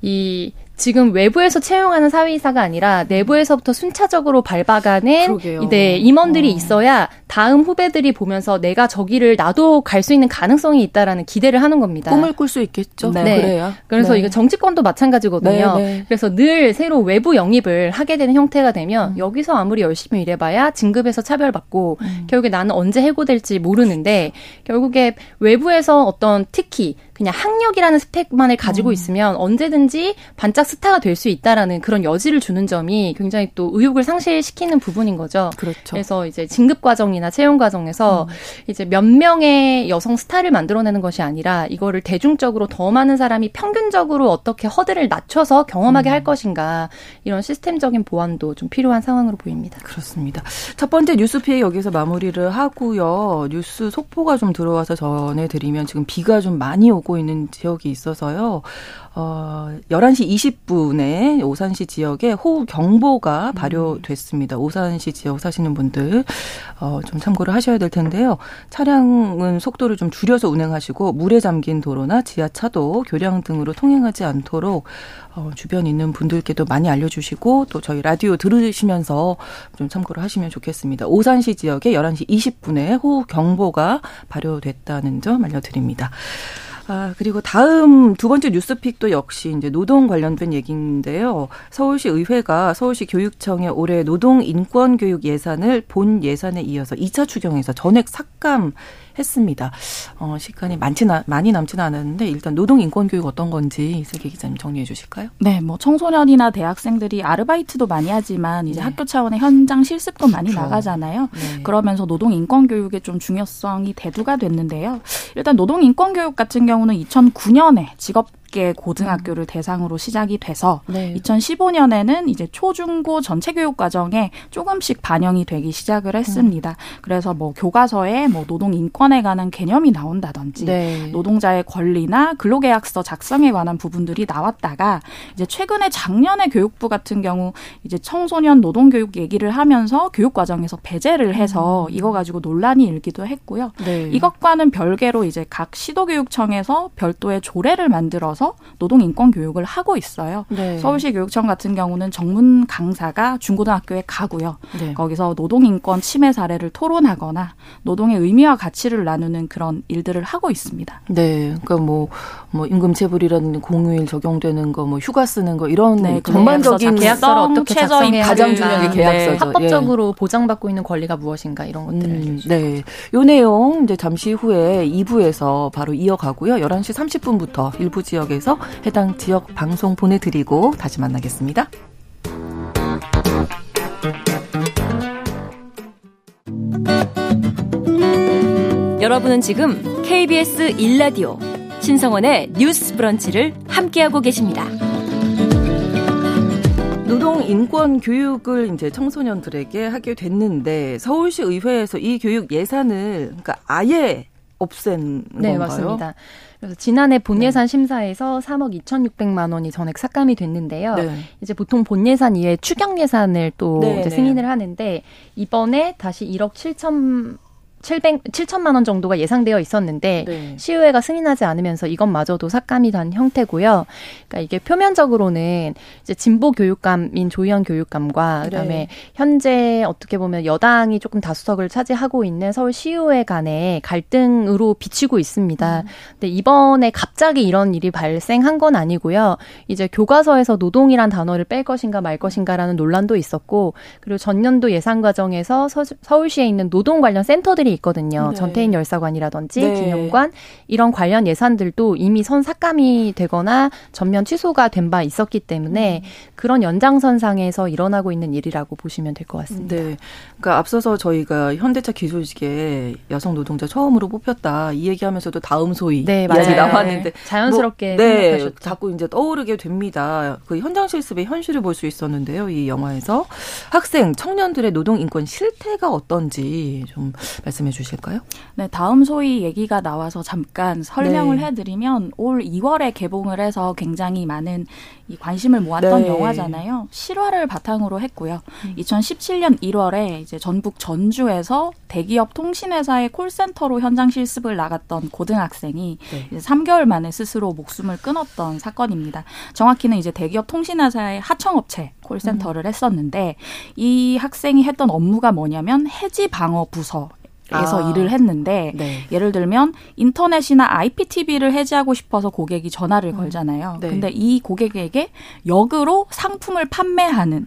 이 지금 외부에서 채용하는 사회이사가 아니라 내부에서부터 순차적으로 밟아가는 네, 임원들이 어. 있어야 다음 후배들이 보면서 내가 저기를 나도 갈 수 있는 가능성이 있다라는 기대를 하는 겁니다. 꿈을 꿀 수 있겠죠. 네. 네. 그래요. 그래서 네. 이거 정치권도 마찬가지거든요. 네, 네. 그래서 늘 새로 외부 영입을 하게 되는 형태가 되면 음. 여기서 아무리 열심히 일해봐야 진급에서 차별받고 음. 결국에 나는 언제 해고될지 모르는데 결국에 외부에서 어떤 특히 그냥 학력이라는 스펙만을 가지고 음. 있으면 언제든지 반짝 스타가 될 수 있다라는 그런 여지를 주는 점이 굉장히 또 의욕을 상실시키는 부분인 거죠. 그렇죠. 그래서 이제 진급 과정이나 채용 과정에서 음. 이제 몇 명의 여성 스타를 만들어내는 것이 아니라 이거를 대중적으로 더 많은 사람이 평균적으로 어떻게 허들을 낮춰서 경험하게 음. 할 것인가 이런 시스템적인 보완도 좀 필요한 상황으로 보입니다. 그렇습니다. 첫 번째 뉴스 피해 여기서 마무리를 하고요. 뉴스 속보가 좀 들어와서 전해드리면 지금 비가 좀 많이 오고 있는 지역이 있어서요. 어, 열한 시 이십 분에 오산시 지역에 호우경보가 발효됐습니다. 오산시 지역 사시는 분들 어, 좀 참고를 하셔야 될 텐데요. 차량은 속도를 좀 줄여서 운행하시고 물에 잠긴 도로나 지하차도, 교량 등으로 통행하지 않도록 어, 주변에 있는 분들께도 많이 알려주시고 또 저희 라디오 들으시면서 좀 참고를 하시면 좋겠습니다. 오산시 지역에 열한 시 이십 분에 호우경보가 발효됐다는 점 알려드립니다. 아, 그리고 다음 두 번째 뉴스픽도 역시 이제 노동 관련된 얘기인데요. 서울시 의회가 서울시 교육청의 올해 노동 인권 교육 예산을 본 예산에 이어서 이 차 추경에서 전액 삭감했습니다. 어, 시간이 많지나, 많이 남지는 않았는데 일단 노동 인권 교육 어떤 건지 이슬기 기자님 정리해 주실까요? 네, 뭐 청소년이나 대학생들이 아르바이트도 많이 하지만 이제 네. 학교 차원의 현장 실습도 많이 그렇죠. 나가잖아요. 네. 그러면서 노동 인권 교육의 좀 중요성이 대두가 됐는데요. 일단 노동 인권 교육 같은 경우 경우는 이천구 년에 직업 고등학교를 음. 대상으로 시작이 돼서 네. 이천십오 년에는 이제 초중고 전체 교육 과정에 조금씩 반영이 되기 시작을 했습니다. 음. 그래서 뭐 교과서에 뭐 노동 인권에 관한 개념이 나온다든지 네. 노동자의 권리나 근로계약서 작성에 관한 부분들이 나왔다가 이제 최근에 작년에 교육부 같은 경우 이제 청소년 노동 교육 얘기를 하면서 교육 과정에서 배제를 해서 음. 이거 가지고 논란이 일기도 했고요. 네. 이것과는 별개로 이제 각 시도교육청에서 별도의 조례를 만들어서 만들어서 노동인권 교육을 하고 있어요. 네. 서울시 교육청 같은 경우는 전문 강사가 중고등학교에 가고요. 네. 거기서 노동인권 침해 사례를 토론하거나 노동의 의미와 가치를 나누는 그런 일들을 하고 있습니다. 네. 그러니까 뭐, 뭐 임금체불이라는 공휴일 적용되는 거, 뭐 휴가 쓰는 거 이런 네, 전반적인 계약서를 어떻게 작성해야 가장 중요한 게 계약서죠. 네. 합법적으로 예. 보장받고 있는 권리가 무엇인가 이런 것들을 음, 네. 요 내용 이제 잠시 후에 이 부에서 바로 이어가고요. 열한 시 삼십 분부터 일부 지역에서 해당 지역 방송 보내드리고 다시 만나겠습니다. 여러분은 지금 케이비에스 일 라디오 신성원의 뉴스 브런치를 함께하고 계십니다. 노동 인권 교육을 이제 청소년들에게 하게 됐는데 서울시 의회에서 이 교육 예산을 그러니까 아예 없앤 건가요? 네, 맞습니다. 그래서 지난해 본예산 네. 심사에서 삼억 이천육백만 원이 전액 삭감이 됐는데요. 네. 이제 보통 본예산 이외에 추경 예산을 또 네, 이제 승인을 네. 하는데 이번에 다시 일억 칠천 칠백, 칠천만 원 정도가 예상되어 있었는데 네. 시의회가 승인하지 않으면서 이것마저도 삭감이 된 형태고요. 그러니까 이게 표면적으로는 이제 진보 교육감인 조희연 교육감과 그다음에 네. 현재 어떻게 보면 여당이 조금 다수석을 차지하고 있는 서울 시의회 간의 갈등으로 비치고 있습니다. 음. 근데 이번에 갑자기 이런 일이 발생한 건 아니고요. 이제 교과서에서 노동이란 단어를 뺄 것인가 말 것인가라는 논란도 있었고 그리고 전년도 예산 과정에서 서, 서울시에 있는 노동 관련 센터들이 있거든요. 네. 전태인 열사관이라든지 네. 기념관 이런 관련 예산들도 이미 선 삭감이 되거나 전면 취소가 된 바 있었기 때문에 음. 그런 연장선상에서 일어나고 있는 일이라고 보시면 될 것 같습니다. 네. 그러니까 앞서서 저희가 현대차 기술직에 여성 노동자 처음으로 뽑혔다 이 얘기하면서도 다음소희 네, 이야기 맞아요. 나왔는데 자연스럽게 뭐, 네, 생각하셨죠. 자꾸 이제 떠오르게 됩니다. 그 현장 실습의 현실을 볼 수 있었는데요. 이 영화에서 학생, 청년들의 노동 인권 실태가 어떤지 좀 말씀해 주실까요? 네, 다음 소위 얘기가 나와서 잠깐 설명을 네. 해드리면 올 이월에 개봉을 해서 굉장히 많은 이 관심을 모았던 네. 영화잖아요. 실화를 바탕으로 했고요. 음. 이천십칠 년 일월에 이제 전북 전주에서 대기업 통신회사의 콜센터로 현장 실습을 나갔던 고등학생이 네. 이제 삼 개월 만에 스스로 목숨을 끊었던 사건입니다. 정확히는 이제 대기업 통신회사의 하청업체 콜센터를 음. 했었는데 이 학생이 했던 업무가 뭐냐면 해지 방어 부서 에서 아, 일을 했는데 네. 예를 들면 인터넷이나 아이피티비를 해지하고 싶어서 고객이 전화를 걸잖아요. 네. 근데 이 고객에게 역으로 상품을 판매하는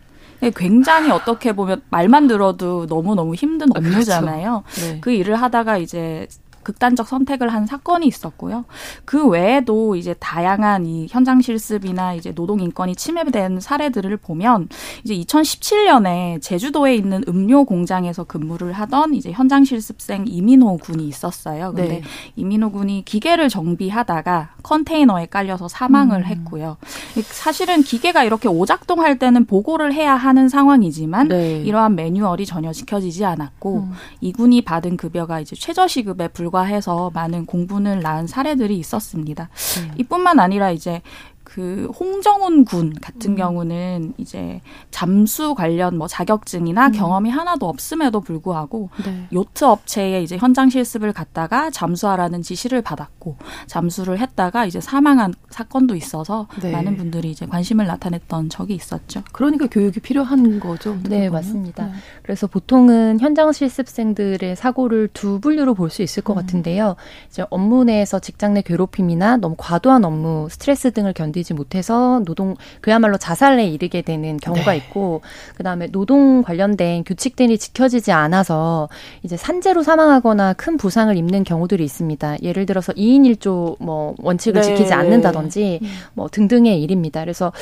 굉장히 어떻게 보면 말만 들어도 너무너무 힘든 업무잖아요. 그렇죠. 네. 그 일을 하다가 이제 극단적 선택을 한 사건이 있었고요. 그 외에도 이제 다양한 이 현장 실습이나 이제 노동 인권이 침해된 사례들을 보면 이제 이천십칠 년에 제주도에 있는 음료 공장에서 근무를 하던 이제 현장 실습생 이민호 군이 있었어요. 근데 네. 이민호 군이 기계를 정비하다가 컨테이너에 깔려서 사망을 음. 했고요. 사실은 기계가 이렇게 오작동할 때는 보고를 해야 하는 상황이지만 네. 이러한 매뉴얼이 전혀 지켜지지 않았고 음. 이 군이 받은 급여가 이제 최저시급에 불과 해서 많은 공분을 낳은 사례들이 있었습니다. 음. 이뿐만 아니라 이제 그 홍정훈 군 같은 음. 경우는 이제 잠수 관련 뭐 자격증이나 음. 경험이 하나도 없음에도 불구하고 네. 요트 업체에 이제 현장 실습을 갔다가 잠수하라는 지시를 받았고 잠수를 했다가 이제 사망한 사건도 있어서 네. 많은 분들이 이제 관심을 나타냈던 적이 있었죠. 그러니까 교육이 필요한 거죠. 네, 맞습니다. 네. 그래서 보통은 현장 실습생들의 사고를 두 분류로 볼 수 있을 것 음. 같은데요. 이제 업무 내에서 직장 내 괴롭힘이나 너무 과도한 업무, 스트레스 등을 견디지 못해서 노동 그야말로 자살에 이르게 되는 경우가 네. 있고 그다음에 노동 관련된 규칙들이 지켜지지 않아서 이제 산재로 사망하거나 큰 부상을 입는 경우들이 있습니다. 예를 들어서 이인 일조 뭐 원칙을 네. 지키지 않는다든지 뭐 등등의 일입니다. 그래서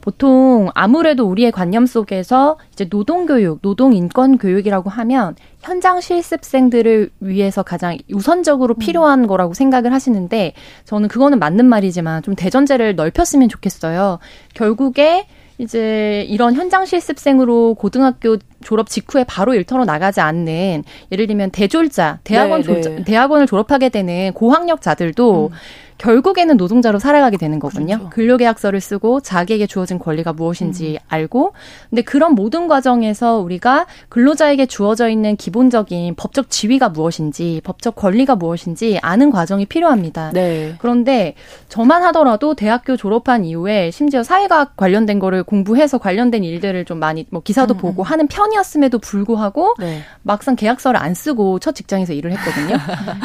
보통 아무래도 우리의 관념 속에서 이제 노동교육, 노동인권교육이라고 하면 현장 실습생들을 위해서 가장 우선적으로 필요한 거라고 생각을 하시는데 저는 그거는 맞는 말이지만 좀 대전제를 넓혔으면 좋겠어요. 결국에 이제 이런 현장 실습생으로 고등학교 졸업 직후에 바로 일터로 나가지 않는, 예를 들면 대졸자, 대학원 네, 네. 대학원을 졸업하게 되는 고학력자들도 음. 결국에는 노동자로 살아가게 되는 거군요. 그렇죠. 근로계약서를 쓰고 자기에게 주어진 권리가 무엇인지 음. 알고, 근데 그런 모든 과정에서 우리가 근로자에게 주어져 있는 기본적인 법적 지위가 무엇인지, 법적 권리가 무엇인지 아는 과정이 필요합니다. 네. 그런데 저만 하더라도 대학교 졸업한 이후에 심지어 사회과학 관련된 거를 공부해서 관련된 일들을 좀 많이 뭐 기사도 음. 보고 하는 편이었음에도 불구하고 네. 막상 계약서를 안 쓰고 첫 직장에서 일을 했거든요.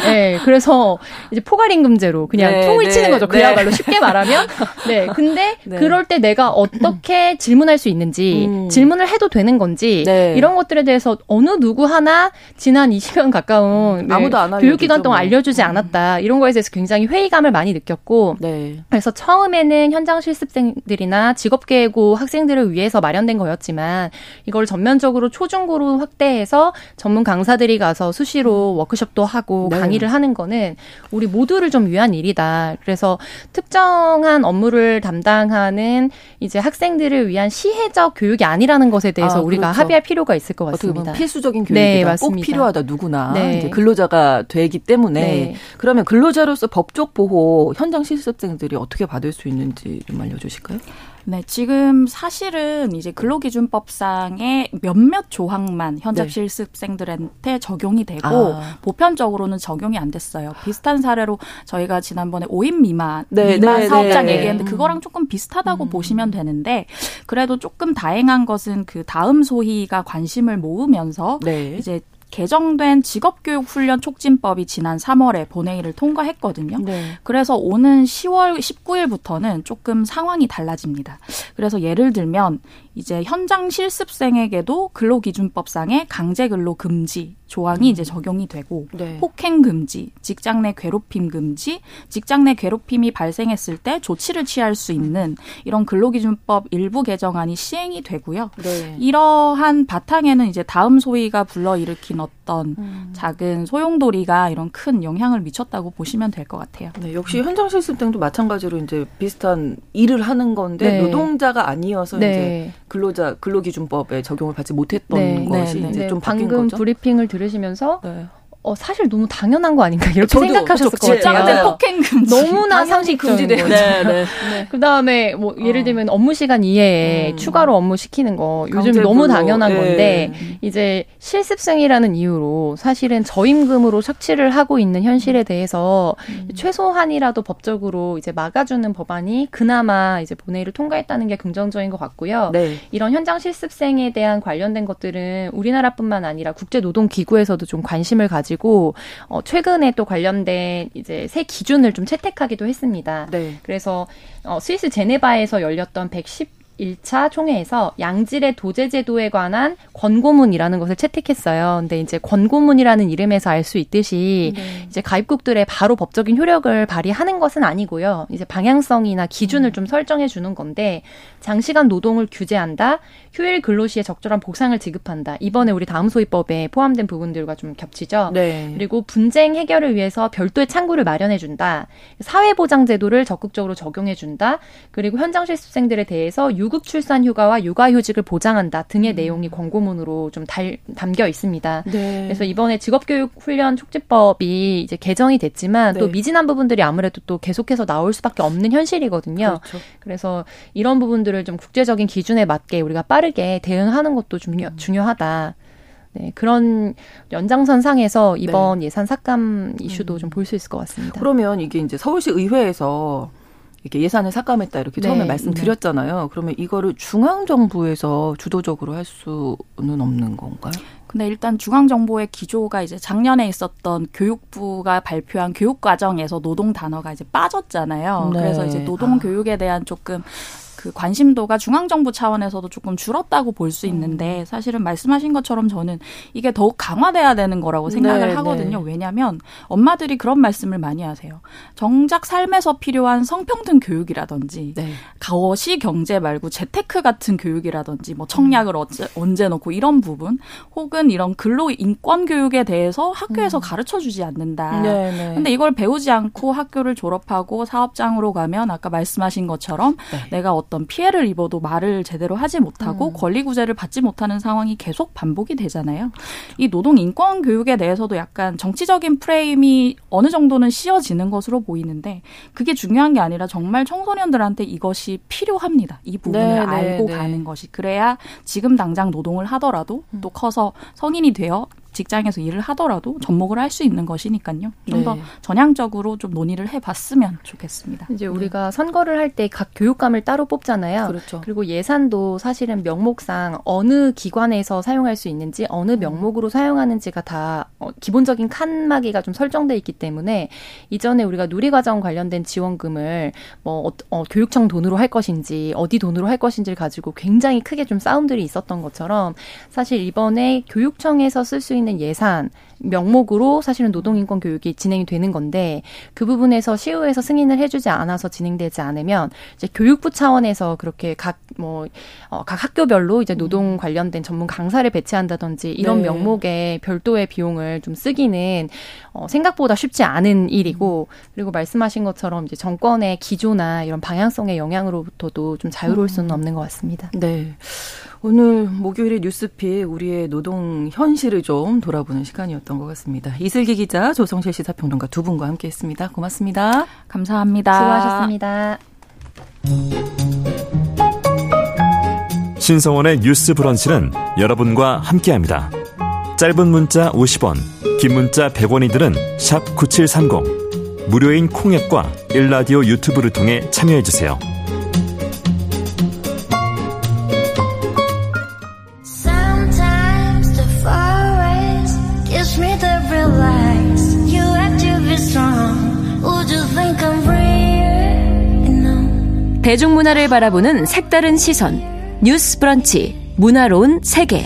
네, 그래서 이제 포괄임금제로 그냥 네. 통을 네, 치는 거죠. 그야말로 네. 쉽게 말하면. 네. 근데 네. 그럴 때 내가 어떻게 질문할 수 있는지, 음. 질문을 해도 되는 건지 네. 이런 것들에 대해서 어느 누구 하나 지난 이십 년 가까운 네. 아무도 안 교육기관 동안 알려주지 음. 않았다. 이런 거에 대해서 굉장히 회의감을 많이 느꼈고 네. 그래서 처음에는 현장 실습생들이나 직업계고 학생들을 위해서 마련된 거였지만 이걸 전면적으로 초중고로 확대해서 전문 강사들이 가서 수시로 워크숍도 하고 네. 강의를 하는 거는 우리 모두를 좀 위한 일이다. 그래서 특정한 업무를 담당하는 이제 학생들을 위한 시혜적 교육이 아니라는 것에 대해서 아, 우리가 그렇죠. 합의할 필요가 있을 것 같습니다. 어떻게 보면 필수적인 교육이 네, 꼭 필요하다. 누구나 네. 이제 근로자가 되기 때문에 네. 그러면 근로자로서 법적 보호 현장 실습생들이 어떻게 받을 수 있는지 좀 알려주실까요? 네, 지금 사실은 이제 근로기준법상의 몇몇 조항만 현장 실습생들한테 적용이 되고 아. 보편적으로는 적용이 안 됐어요. 비슷한 사례로 저희가 지난번에 오 인 미만, 네, 미만 네, 사업장 네, 얘기했는데 네. 그거랑 조금 비슷하다고 음. 보시면 되는데 그래도 조금 다행한 것은 그 다음 소희가 관심을 모으면서 네. 이제 개정된 직업교육훈련촉진법이 지난 삼월에 본회의를 통과했거든요. 네. 그래서 오는 시월 십구일부터는 조금 상황이 달라집니다. 그래서 예를 들면 이제 현장 실습생에게도 근로기준법상의 강제근로 금지 조항이 이제 적용이 되고 네. 폭행 금지, 직장 내 괴롭힘 금지, 직장 내 괴롭힘이 발생했을 때 조치를 취할 수 있는 이런 근로기준법 일부 개정안이 시행이 되고요. 네. 이러한 바탕에는 이제 다음 소위가 불러일으킨 어떤 음. 작은 소용돌이가 이런 큰 영향을 미쳤다고 보시면 될 것 같아요. 네, 역시 현장 실습생도 마찬가지로 이제 비슷한 일을 하는 건데 네. 노동자가 아니어서 네. 이제 근로자 근로기준법에 적용을 받지 못했던 네. 것이 네. 이제 네. 좀 바뀐 방금 거죠. 브리핑을 들으시면서. 네. 어 사실 너무 당연한 거 아닌가 이렇게 저도, 생각하셨을 것 같아요. 직장내 폭행 금지. 너무나 상식 금지된 거죠. 네, 네. 네. 그다음에 뭐 예를 어. 들면 업무 시간 이외에 음. 추가로 업무 시키는 거 요즘 너무 당연한 네. 건데 이제 실습생이라는 이유로 사실은 저임금으로 착취를 하고 있는 현실에 대해서 음. 최소한이라도 법적으로 이제 막아주는 법안이 그나마 이제 본회의를 통과했다는 게 긍정적인 것 같고요. 네. 이런 현장 실습생에 대한 관련된 것들은 우리나라뿐만 아니라 국제노동기구에서도 좀 관심을 가지고 고 어, 최근에 또 관련된 이제 새 기준을 좀 채택하기도 했습니다. 네. 그래서 어, 스위스 제네바에서 열렸던 백십일 차 총회에서 양질의 도제 제도에 관한 권고문이라는 것을 채택했어요. 근데 이제 권고문이라는 이름에서 알 수 있듯이 네. 이제 가입국들의 바로 법적인 효력을 발휘하는 것은 아니고요. 이제 방향성이나 기준을 음. 좀 설정해 주는 건데 장시간 노동을 규제한다. 휴일 근로 시에 적절한 보상을 지급한다. 이번에 우리 다음 소위법에 포함된 부분들과 좀 겹치죠. 네. 그리고 분쟁 해결을 위해서 별도의 창구를 마련해 준다. 사회보장 제도를 적극적으로 적용해 준다. 그리고 현장 실습생들에 대해서 유급 출산 휴가와 육아 휴직을 보장한다 등의 내용이 권고문으로 좀 달, 담겨 있습니다. 네. 그래서 이번에 직업교육 훈련 촉진법이 이제 개정이 됐지만 네. 또 미진한 부분들이 아무래도 또 계속해서 나올 수밖에 없는 현실이거든요. 그렇죠. 그래서 이런 부분들을 좀 국제적인 기준에 맞게 우리가 빠르게 빠르게 대응하는 것도 중요, 중요하다. 네, 그런 연장선상에서 이번 네. 예산 삭감 이슈도 음. 좀 볼 수 있을 것 같습니다. 그러면 이게 이제 서울시 의회에서 이렇게 예산을 삭감했다 이렇게 네. 처음에 말씀드렸잖아요. 네. 그러면 이거를 중앙정부에서 주도적으로 할 수는 없는 건가요? 근데 일단 중앙정보의 기조가 이제 작년에 있었던 교육부가 발표한 교육과정에서 노동 단어가 이제 빠졌잖아요. 네. 그래서 이제 노동교육에 대한 조금 그 관심도가 중앙정부 차원에서도 조금 줄었다고 볼 수 있는데 사실은 말씀하신 것처럼 저는 이게 더욱 강화돼야 되는 거라고 생각을 네, 하거든요. 네. 왜냐하면 엄마들이 그런 말씀을 많이 하세요. 정작 삶에서 필요한 성평등 교육이라든지 네. 거시 경제 말고 재테크 같은 교육이라든지 뭐 청약을 어째, 언제 넣고 이런 부분 혹은 이런 근로인권 교육에 대해서 학교에서 음. 가르쳐주지 않는다. 네, 네. 근데 이걸 배우지 않고 학교를 졸업하고 사업장으로 가면 아까 말씀하신 것처럼 네. 내가 어떤 피해를 입어도 말을 제대로 하지 못하고 음. 권리구제를 받지 못하는 상황이 계속 반복이 되잖아요. 이 노동인권 교육에 대해서도 약간 정치적인 프레임이 어느 정도는 씌어지는 것으로 보이는데 그게 중요한 게 아니라 정말 청소년들한테 이것이 필요합니다. 이 부분을 네, 알고 네, 가는 네. 것이. 그래야 지금 당장 노동을 하더라도 음. 또 커서 성인이 되어 직장에서 일을 하더라도 접목을 할 수 있는 것이니까요. 좀 더 네. 전향적으로 좀 논의를 해봤으면 좋겠습니다. 이제 우리가 네. 선거를 할 때 각 교육감을 따로 뽑잖아요. 그렇죠. 그리고 예산도 사실은 명목상 어느 기관에서 사용할 수 있는지 어느 명목으로 사용하는지가 다 기본적인 칸막이가 좀 설정돼 있기 때문에 이전에 우리가 누리과정 관련된 지원금을 뭐 어, 어, 교육청 돈으로 할 것인지 어디 돈으로 할 것인지를 가지고 굉장히 크게 좀 싸움들이 있었던 것처럼 사실 이번에 교육청에서 쓸 수 있는 예산 명목으로 사실은 노동인권 교육이 진행이 되는 건데 그 부분에서 시의회에서 승인을 해주지 않아서 진행되지 않으면 이제 교육부 차원에서 그렇게 각 뭐 어, 각 학교별로 이제 노동 관련된 전문 강사를 배치한다든지 이런 네. 명목의 별도의 비용을 좀 쓰기는 어, 생각보다 쉽지 않은 일이고 그리고 말씀하신 것처럼 이제 정권의 기조나 이런 방향성의 영향으로부터도 좀 자유로울 수는 없는 것 같습니다. 네. 오늘 목요일의 뉴스픽 우리의 노동 현실을 좀 돌아보는 시간이었던 것 같습니다. 이슬기 기자, 조성실 시사평론가 두 분과 함께했습니다. 고맙습니다. 감사합니다. 수고하셨습니다. 신성원의 뉴스 브런치는 여러분과 함께합니다. 짧은 문자 오십 원, 긴 문자 백 원이들은 샵 구칠삼공, 무료인 콩앱과 일라디오 유튜브를 통해 참여해주세요. 대중문화를 바라보는 색다른 시선 뉴스 브런치 문화로운 세계.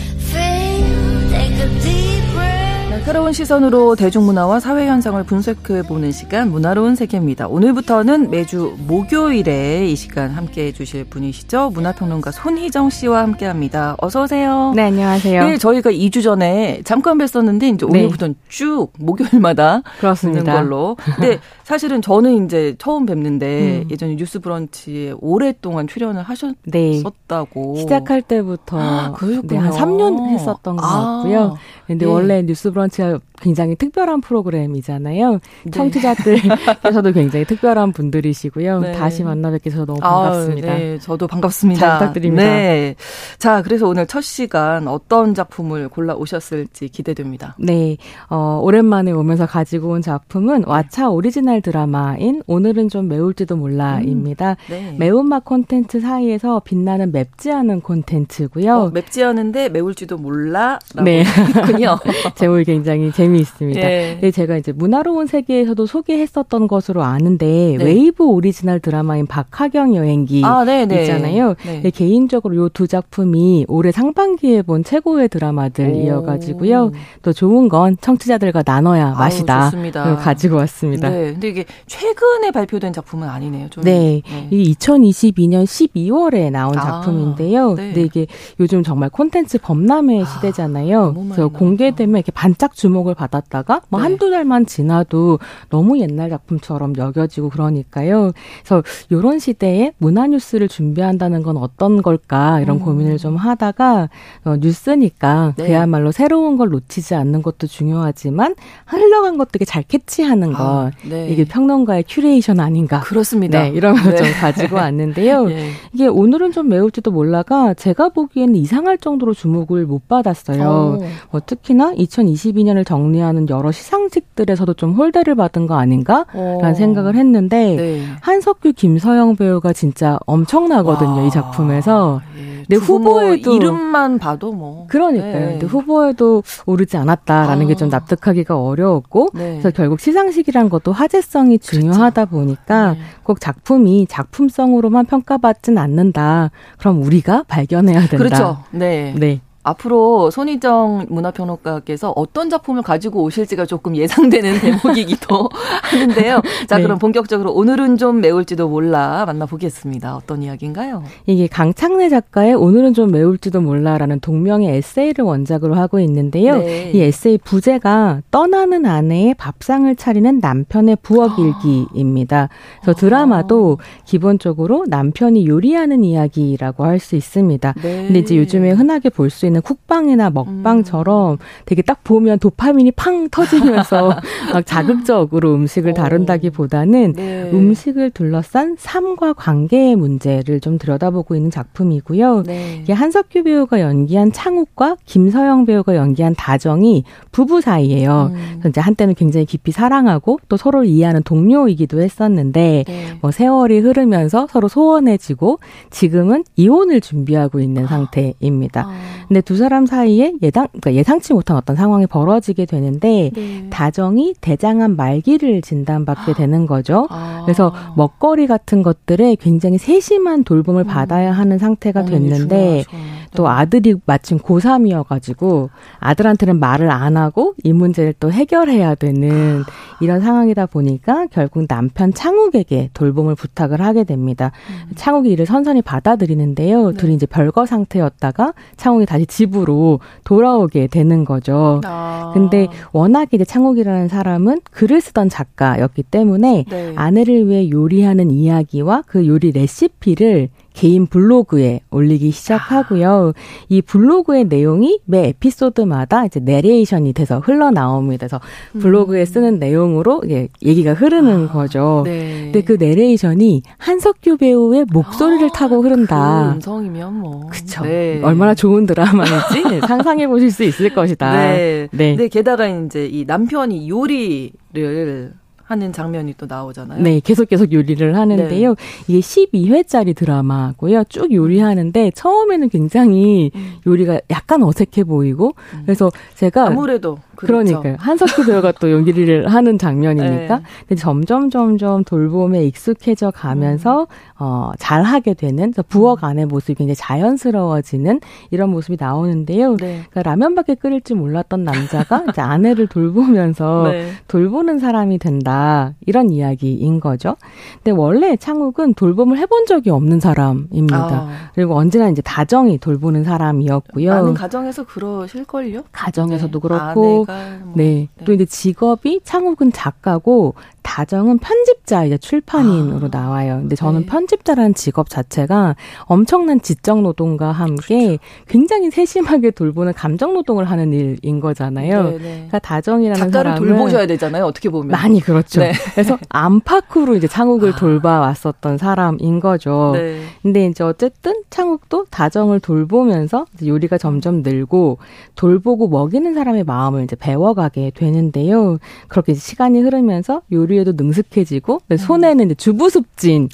새로운 시선으로 대중문화와 사회현상을 분석해보는 시간 문화로운 세계입니다. 오늘부터는 매주 목요일에 이 시간 함께해 주실 분이시죠. 문화평론가 손희정 씨와 함께합니다. 어서 오세요. 네, 안녕하세요. 네, 저희가 이 주 전에 잠깐 뵀었는데 이제 오늘부터는 네. 쭉 목요일마다 그렇습니다. 있는 걸로. 근데 사실은 저는 이제 처음 뵙는데 음. 예전에 뉴스 브런치에 오랫동안 출연을 하셨었다고. 네. 시작할 때부터 아, 네, 한 삼 년 했었던 것 아. 같고요. 근데 네. 원래 뉴스 브런치 굉장히 특별한 프로그램이잖아요. 네. 청취자들께서도 굉장히 특별한 분들이시고요. 네. 다시 만나 뵙게서 너무 반갑습니다. 아, 네, 저도 반갑습니다. 잘 부탁드립니다. 네. 자, 그래서 오늘 첫 시간 어떤 작품을 골라 오셨을지 기대됩니다. 네, 어, 오랜만에 오면서 가지고 온 작품은 왓챠 오리지널 드라마인 오늘은 좀 매울지도 몰라입니다. 음, 네. 매운맛 콘텐츠 사이에서 빛나는 맵지 않은 콘텐츠고요. 어, 맵지 않은데 매울지도 몰라라고 네. 있군요. 제목이 굉장히 재미있습니다. 예. 네, 제가 이제 문화로운 세계에서도 소개했었던 것으로 아는데 네. 웨이브 오리지널 드라마인 박하경 여행기 아, 있잖아요. 네. 네, 개인적으로 이 두 작품이 올해 상반기에 본 최고의 드라마들이어가지고요. 또 좋은 건 청취자들과 나눠야 맛이다. 아유, 가지고 왔습니다. 네, 근데 이게 최근에 발표된 작품은 아니네요. 좀. 네, 네. 이게 이천이십이 년 십이월에 나온 아, 작품인데요. 네. 근데 이게 요즘 정말 콘텐츠 범람의 아, 시대잖아요. 그래서 공개되면 이렇게 반 짝 주목을 받았다가 뭐 네. 한두 달만 지나도 너무 옛날 작품처럼 여겨지고 그러니까요. 그래서 이런 시대에 문화 뉴스를 준비한다는 건 어떤 걸까 이런 음. 고민을 좀 하다가 어, 뉴스니까 네. 그야말로 새로운 걸 놓치지 않는 것도 중요하지만 흘러간 것도 잘 캐치하는 것. 아, 네. 이게 평론가의 큐레이션 아닌가. 그렇습니다. 네, 이러면서 네. 좀 가지고 왔는데요. 네. 이게 오늘은 좀 매울지도 몰라가 제가 보기에는 이상할 정도로 주목을 못 받았어요. 어, 특히나 이천이십 이십이 년을 정리하는 여러 시상식들에서도 좀 홀대를 받은 거 아닌가라는 오. 생각을 했는데 네. 한석규, 김서영 배우가 진짜 엄청나거든요. 와. 이 작품에서. 예. 근데 후보에도 뭐 이름만 봐도 뭐. 그러니까요. 네. 근데 후보에도 오르지 않았다라는 아. 게 좀 납득하기가 어려웠고 네. 그래서 결국 시상식이란 것도 화제성이 중요하다 그렇죠. 보니까 네. 꼭 작품이 작품성으로만 평가받진 않는다. 그럼 우리가 발견해야 된다. 그렇죠. 네. 네. 앞으로 손희정 문화평론가께서 어떤 작품을 가지고 오실지가 조금 예상되는 대목이기도 하는데요. 자, 네. 그럼 본격적으로 오늘은 좀 매울지도 몰라 만나보겠습니다. 어떤 이야기인가요? 이게 강창래 작가의 오늘은 좀 매울지도 몰라라는 동명의 에세이를 원작으로 하고 있는데요. 네. 이 에세이 부제가 떠나는 아내의 밥상을 차리는 남편의 부엌일기입니다. 그래서 드라마도 기본적으로 남편이 요리하는 이야기라고 할 수 있습니다. 네. 근데 이제 요즘에 흔하게 볼 수 있는 쿡방이나 먹방처럼 음. 되게 딱 보면 도파민이 팡 터지면서 막 자극적으로 음식을 다룬다기보다는 네. 음식을 둘러싼 삶과 관계의 문제를 좀 들여다보고 있는 작품이고요. 네. 이게 한석규 배우가 연기한 창욱과 김서영 배우가 연기한 다정이 부부 사이예요. 음. 그래서 이제 한때는 굉장히 깊이 사랑하고 또 서로를 이해하는 동료이기도 했었는데 네. 뭐 세월이 흐르면서 서로 소원해지고 지금은 이혼을 준비하고 있는 아. 상태입니다. 아. 근데 두 사람 사이에 예상, 그러니까 예상치 못한 어떤 상황이 벌어지게 되는데 네. 다정이 대장암 말기를 진단받게 되는 거죠. 아. 그래서 먹거리 같은 것들에 굉장히 세심한 돌봄을 음. 받아야 하는 상태가 됐는데 중요하죠. 또 아들이 마침 고삼이어가지고 아들한테는 말을 안 하고 이 문제를 또 해결해야 되는 이런 상황이다 보니까 결국 남편 창욱에게 돌봄을 부탁을 하게 됩니다. 음. 창욱이 이를 선선히 받아들이는데요. 네. 둘이 이제 별거 상태였다가 창욱이 다시 집으로 돌아오게 되는 거죠. 아. 근데 워낙 이제 창욱이라는 사람은 글을 쓰던 작가였기 때문에 네. 아내를 위해 요리하는 이야기와 그 요리 레시피를 개인 블로그에 올리기 시작하고요. 이 블로그의 내용이 매 에피소드마다 이제 내레이션이 돼서 흘러나옵니다. 그래서 블로그에 쓰는 내용으로 얘기가 흐르는 아, 거죠. 네. 근데 그 내레이션이 한석규 배우의 목소리를 아, 타고 흐른다. 그 음성이면 뭐. 그쵸. 네. 얼마나 좋은 드라마인지 네, 상상해 보실 수 있을 것이다. 네. 네. 근데 게다가 이제 이 남편이 요리를 하는 장면이 또 나오잖아요. 네. 계속 계속 요리를 하는데요. 네. 이게 십이 회짜리 드라마고요. 쭉 요리하는데 처음에는 굉장히 요리가 약간 어색해 보이고 음. 그래서 제가 아무래도 그렇죠. 그러니까요. 한석규 배우가 또 요리를 하는 장면이니까 네. 근데 점점 점점 돌봄에 익숙해져 가면서 음. 어, 잘하게 되는 부엌 안의 모습이 굉장히 자연스러워지는 이런 모습이 나오는데요. 네. 그러니까 라면밖에 끓일 줄 몰랐던 남자가 이제 아내를 돌보면서 네. 돌보는 사람이 된다. 이런 이야기인 거죠. 근데 원래 창욱은 돌봄을 해본 적이 없는 사람입니다. 아. 그리고 언제나 이제 다정이 돌보는 사람이었고요. 많은 가정에서 그러실걸요? 가정에서도 네. 그렇고, 아, 뭐. 네. 네. 또 이제 직업이 창욱은 작가고 다정은 편집자, 이제 출판인으로 아. 나와요. 근데 저는 네. 편집자라는 직업 자체가 엄청난 지적 노동과 함께 그렇죠. 굉장히 세심하게 돌보는 감정 노동을 하는 일인 거잖아요. 네, 네. 그러니까 다정이라는 작가를 사람은 돌보셔야 되잖아요. 어떻게 보면 많이 그렇죠. 그렇죠. 네. 그래서 안팎으로 이제 창욱을 돌봐왔었던 사람인 거죠. 네. 근데 이제 어쨌든 창욱도 다정을 돌보면서 요리가 점점 늘고 돌보고 먹이는 사람의 마음을 이제 배워가게 되는데요. 그렇게 이제 시간이 흐르면서 요리에도 능숙해지고 손에는 이제 주부습진이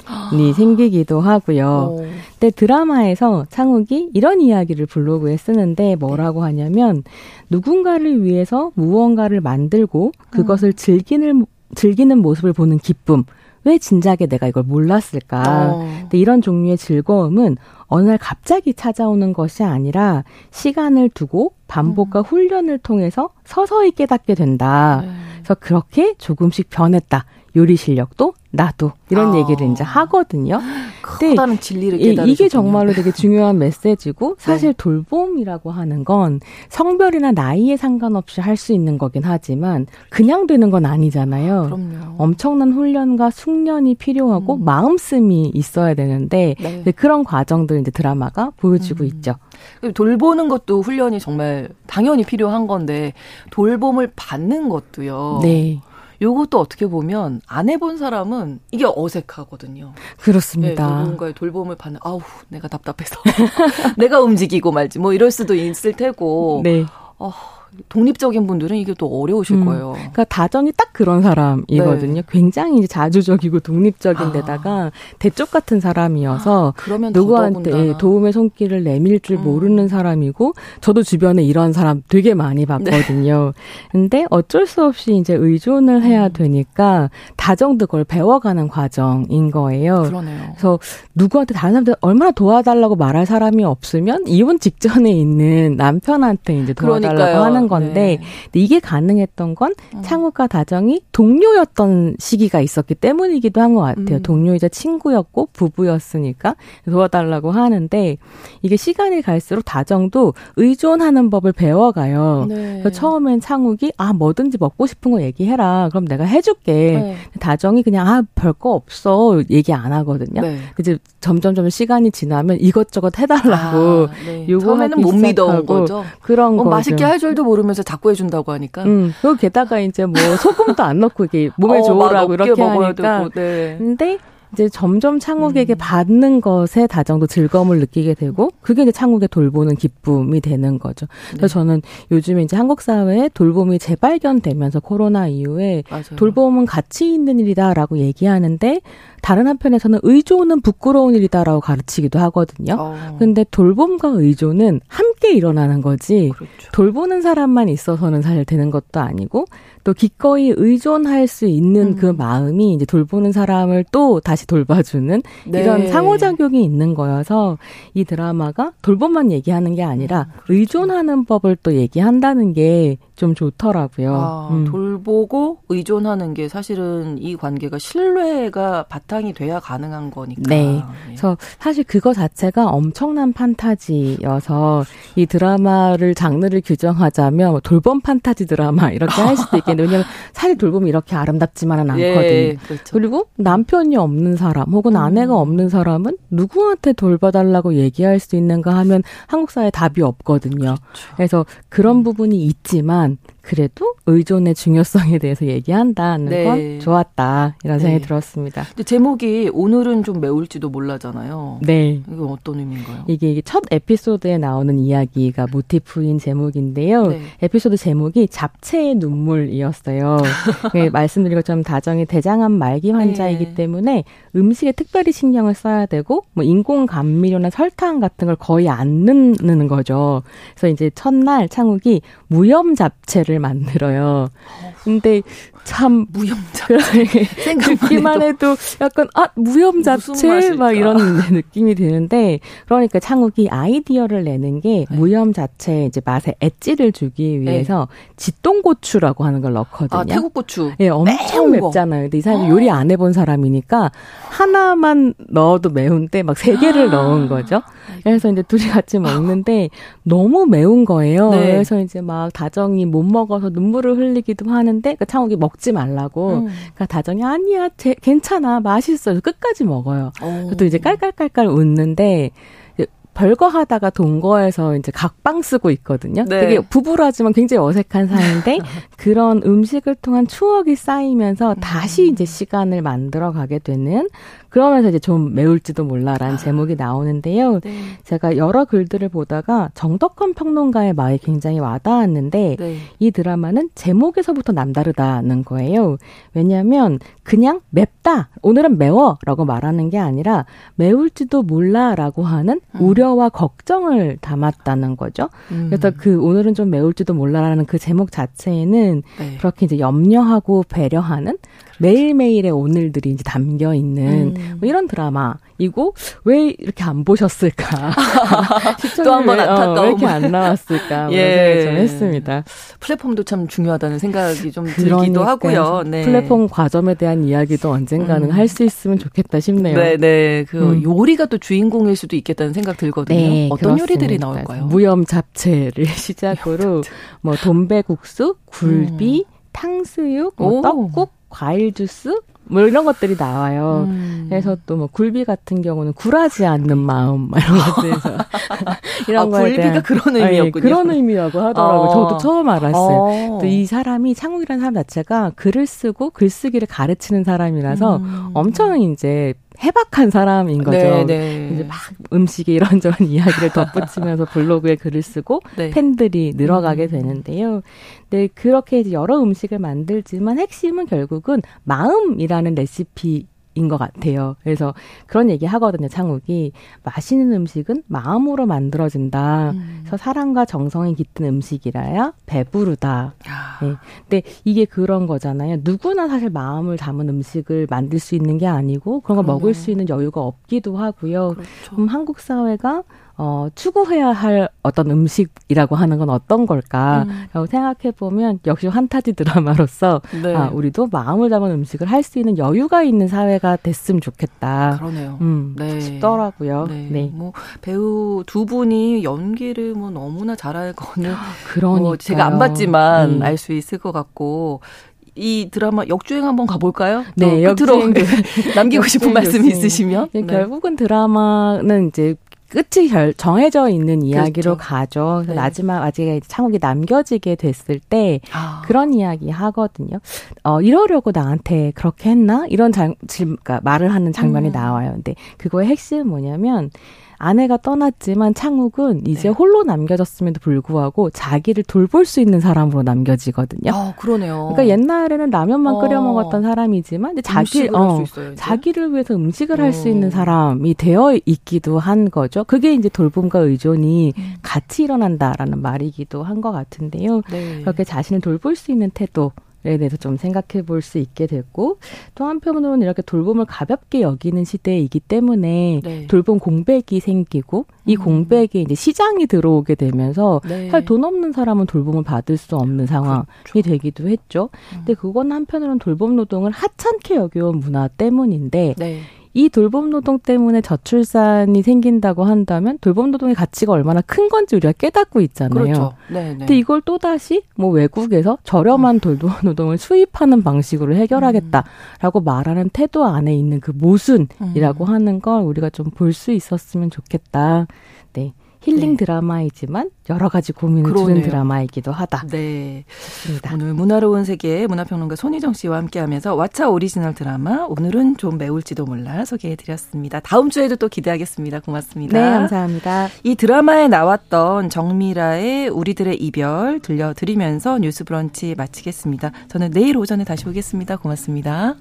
생기기도 하고요. 오. 근데 드라마에서 창욱이 이런 이야기를 블로그에 쓰는데 뭐라고 하냐면 누군가를 위해서 무언가를 만들고 그것을 음. 즐기는 즐기는 모습을 보는 기쁨. 왜 진작에 내가 이걸 몰랐을까? 어. 근데 이런 종류의 즐거움은 어느 날 갑자기 찾아오는 것이 아니라 시간을 두고 반복과 음. 훈련을 통해서 서서히 깨닫게 된다. 네. 그래서 그렇게 조금씩 변했다. 요리 실력도 나도 이런 아. 얘기를 이제 하거든요. 커다란 진리를 깨달으셨군요. 이게 정말로 되게 중요한 메시지고 사실 네. 돌봄이라고 하는 건 성별이나 나이에 상관없이 할 수 있는 거긴 하지만 그냥 되는 건 아니잖아요. 그럼요. 엄청난 훈련과 숙련이 필요하고 음. 마음씀이 있어야 되는데 네. 그런 과정들 이제 드라마가 보여주고 음. 있죠. 돌보는 것도 훈련이 정말 당연히 필요한 건데 돌봄을 받는 것도요. 네. 요것도 어떻게 보면 안 해본 사람은 이게 어색하거든요. 그렇습니다. 네, 누군가의 돌봄을 받는 아우 내가 답답해서 내가 움직이고 말지 뭐 이럴 수도 있을 테고 네. 어, 독립적인 분들은 이게 또 어려우실 음, 거예요. 그러니까 다정이 딱 그런 사람이거든요. 네. 굉장히 이제 자주적인 독립적인 아. 데다가 대쪽 같은 사람이어서 아, 누구한테 도움의 손길을 내밀 줄 음. 모르는 사람이고, 저도 주변에 이런 사람 되게 많이 봤거든요. 네. 근데 어쩔 수 없이 이제 의존을 해야 되니까 다정도 그걸 배워가는 과정인 거예요. 그러네요. 그래서 누구한테 다른 사람들 얼마나 도와달라고 말할 사람이 없으면 이혼 직전에 있는 남편한테 이제 도와달라고 그러니까요. 하는 건데, 네. 근데 이게 가능했던 건 음. 창우과 다정이 동료였던 시기가 있었기 때문이기도 한 것 같아요. 음. 동료이자 친구였고 부부였으니까 도와달라고 하는데, 이게 시간이 갈수록 다정도 의존하는 법을 배워가요. 네. 그래서 처음엔 창욱이 아 뭐든지 먹고 싶은 거 얘기해라, 그럼 내가 해줄게. 네. 다정이 그냥 아 별거 없어 얘기 안 하거든요. 네. 이제 점점점 시간이 지나면 이것저것 해달라고. 아, 네. 처음에는 못 믿어온 거죠. 그런 어, 거죠. 맛있게 할 줄도 모르면서 자꾸 해준다고 하니까. 음. 그리고 게다가 이제 뭐 소금도 안 넣고 이게 몸에 어, 좋으라고 이렇게 하니까. 네. 근데 이제 점점 창욱에게 음. 받는 것에 다정도 즐거움을 느끼게 되고, 그게 이제 창욱의 돌보는 기쁨이 되는 거죠. 그래서 네. 저는 요즘에 이제 한국 사회에 돌봄이 재발견되면서 코로나 이후에 맞아요. 돌봄은 가치 있는 일이다라고 얘기하는데, 다른 한편에서는 의존은 부끄러운 일이다라고 가르치기도 하거든요. 어. 근데 돌봄과 의존은 함께 일어나는 거지, 그렇죠. 돌보는 사람만 있어서는 잘 되는 것도 아니고, 또 기꺼이 의존할 수 있는 음. 그 마음이 이제 돌보는 사람을 또 다시 돌봐주는 네. 이런 상호작용이 있는 거여서, 이 드라마가 돌봄만 얘기하는 게 아니라 음, 그렇죠. 의존하는 법을 또 얘기한다는 게 좀 좋더라고요. 아, 음. 돌보고 의존하는 게 사실은 이 관계가 신뢰가 바탕이 돼야 가능한 거니까. 네. 그래서 사실 그거 자체가 엄청난 판타지여서 이 드라마를 장르를 규정하자면 돌봄 판타지 드라마 이렇게 할 수도 있겠는데, 왜냐하면 사실 돌봄이 이렇게 아름답지만은 않거든요. 예, 그렇죠. 그리고 남편이 없는 사람 혹은 음. 아내가 없는 사람은 누구한테 돌봐달라고 얘기할 수 있는가 하면 한국 사회에 답이 없거든요. 그렇죠. 그래서 그런 음. 부분이 있지만 그래도 의존의 중요성에 대해서 얘기한다는 네. 건 좋았다, 이런 생각이 네. 들었습니다. 근데 제목이 오늘은 좀 매울지도 몰라잖아요. 네. 이건 어떤 의미인가요? 이게 첫 에피소드에 나오는 이야기가 모티프인 제목인데요. 네. 에피소드 제목이 잡채의 눈물이었어요. 네, 말씀드린 것처럼 다정이 대장암 말기 환자이기 네. 때문에 음식에 특별히 신경을 써야 되고, 뭐 인공 감미료나 설탕 같은 걸 거의 안 넣는 거죠. 그래서 이제 첫날 창욱이 무염 잡채를 만들어요. 근데 참 무염 잡채 듣기만 해도 약간 아 무염 잡채 막 이런 느낌이 드는데, 그러니까 창욱이 아이디어를 내는 게 네. 무염 잡채 이제 맛에 엣지를 주기 위해서 네. 지똥고추라고 하는 걸 넣거든요. 아 태국 고추. 예, 네, 엄청 맵잖아요. 근데 이 사람이 요리 안 해본 사람이니까 하나만 넣어도 매운데 막 세 개를 넣은 거죠. 그래서 이제 둘이 같이 먹는데 너무 매운 거예요. 네. 그래서 이제 막 다정이 못 먹어서 눈물을 흘리기도 하는데, 그러니까 창욱이 먹지 말라고. 음. 그러니까 다정이 아니야, 제, 괜찮아, 맛있어. 끝까지 먹어요. 또 이제 깔깔깔깔 웃는데. 별거 하다가 동거해서 이제 각방 쓰고 있거든요. 네. 되게 부부라지만 굉장히 어색한 사이인데 그런 음식을 통한 추억이 쌓이면서 다시 이제 시간을 만들어 가게 되는, 그러면서 이제 좀 매울지도 몰라라는 제목이 나오는데요. 네. 제가 여러 글들을 보다가 정덕헌 평론가의 말이 굉장히 와닿았는데 네. 이 드라마는 제목에서부터 남다르다는 거예요. 왜냐하면 그냥 맵다, 오늘은 매워라고 말하는 게 아니라 매울지도 몰라라고 하는 우려 와 걱정을 담았다는 거죠. 음. 그래서 그 오늘은 좀 매울지도 몰라라는 그 제목 자체에는 네. 그렇게 이제 염려하고 배려하는 그렇죠. 매일매일의 오늘들이 이제 담겨 있는 음. 뭐 이런 드라마이고, 왜 이렇게 안 보셨을까? 또 한 번 안타까움. 어, 왜 이렇게 안 나왔을까? 예, 좀 했습니다. 플랫폼도 참 중요하다는 생각이 좀 들기도 그러니까, 하고요. 네. 플랫폼 과점에 대한 이야기도 언젠가는 음. 할 수 있으면 좋겠다 싶네요. 네, 네. 그 음. 요리가 또 주인공일 수도 있겠다는 생각 들어요. 거든요. 네, 어떤 그렇습니다. 요리들이 나올까요? 무염 잡채를 시작으로 뭐 돈배국수, 굴비, 음. 탕수육, 뭐 떡국, 과일 주스 뭐 이런 것들이 나와요. 음. 그래서 또 뭐 굴비 같은 경우는 굴하지 않는 마음 이런 것들에서 이런 거에 아, 굴비가 대한, 그런 의미였군요. 아니, 그런 의미라고 하더라고요. 어. 저도 처음 알았어요. 어. 또 이 사람이 창욱이라는 사람 자체가 글을 쓰고 글쓰기를 가르치는 사람이라서 음. 엄청 이제 해박한 사람인 거죠. 네, 네. 이제 막 음식에 이런저런 이야기를 덧붙이면서 블로그에 글을 쓰고 네. 팬들이 늘어가게 되는데요. 네, 그렇게 이제 여러 음식을 만들지만 핵심은 결국은 마음이라는 레시피 인 것 같아요. 그래서 그런 얘기 하거든요. 창욱이 맛있는 음식은 마음으로 만들어진다. 음. 그래서 사랑과 정성이 깃든 음식이라야 배부르다. 네. 근데 이게 그런 거잖아요. 누구나 사실 마음을 담은 음식을 만들 수 있는 게 아니고 그런 걸 그러네. 먹을 수 있는 여유가 없기도 하고요. 그렇죠. 그럼 한국 사회가 어, 추구해야 할 어떤 음식이라고 하는 건 어떤 걸까라고 음. 생각해보면 역시 환타지 드라마로서 네. 아, 우리도 마음을 담은 음식을 할 수 있는 여유가 있는 사회가 됐으면 좋겠다. 그러네요. 음, 네. 싶더라고요. 네. 네. 뭐, 배우 두 분이 연기를 뭐 너무나 잘할 거는 뭐 제가 안 봤지만 음. 알 수 있을 것 같고 이 드라마 역주행 한번 가볼까요? 네. 역주행. 남기고 싶은 역주행, 말씀이 역주행. 있으시면. 네. 결국은 드라마는 이제 끝이 정해져 있는 이야기로 그렇죠. 가죠. 네. 마지막, 아직 창욱이 남겨지게 됐을 때 아. 그런 이야기 하거든요. 어, 이러려고 나한테 그렇게 했나? 이런 장, 그러니까 말을 하는 장면이 음. 나와요. 근데 그거의 핵심은 뭐냐면 아내가 떠났지만 창욱은 이제 네. 홀로 남겨졌음에도 불구하고 자기를 돌볼 수 있는 사람으로 남겨지거든요. 아, 그러네요. 그러니까 옛날에는 라면만 어. 끓여 먹었던 사람이지만 근데 자기, 어, 있어요, 자기를 위해서 음식을 할 수 있는 사람이 되어 있기도 한 거죠. 그게 이제 돌봄과 의존이 음. 같이 일어난다라는 말이기도 한 것 같은데요. 네. 그렇게 자신을 돌볼 수 있는 태도. 에 대해서 좀 생각해 볼 수 있게 됐고 또 한편으로는 이렇게 돌봄을 가볍게 여기는 시대이기 때문에 네. 돌봄 공백이 생기고 이 공백에 이제 시장이 들어오게 되면서 네. 사실 돈 없는 사람은 돌봄을 받을 수 없는 상황이 그렇죠. 되기도 했죠. 음. 근데 그건 한편으로는 돌봄 노동을 하찮게 여겨온 문화 때문인데 네. 이 돌봄 노동 때문에 저출산이 생긴다고 한다면 돌봄 노동의 가치가 얼마나 큰 건지 우리가 깨닫고 있잖아요. 그렇죠. 네. 근데 이걸 또 다시 뭐 외국에서 저렴한 돌봄 노동을 수입하는 방식으로 해결하겠다라고 음. 말하는 태도 안에 있는 그 모순이라고 음. 하는 걸 우리가 좀 볼 수 있었으면 좋겠다. 네. 힐링 네. 드라마이지만 여러 가지 고민을 그러네요. 주는 드라마이기도 하다. 네. 좋습니다. 오늘 문화로운 세계의 문화평론가 손희정 씨와 함께하면서 왓챠 오리지널 드라마 오늘은 좀 매울지도 몰라 소개해드렸습니다. 다음 주에도 또 기대하겠습니다. 고맙습니다. 네. 감사합니다. 이 드라마에 나왔던 정미라의 우리들의 이별 들려드리면서 뉴스 브런치 마치겠습니다. 저는 내일 오전에 다시 오겠습니다. 고맙습니다.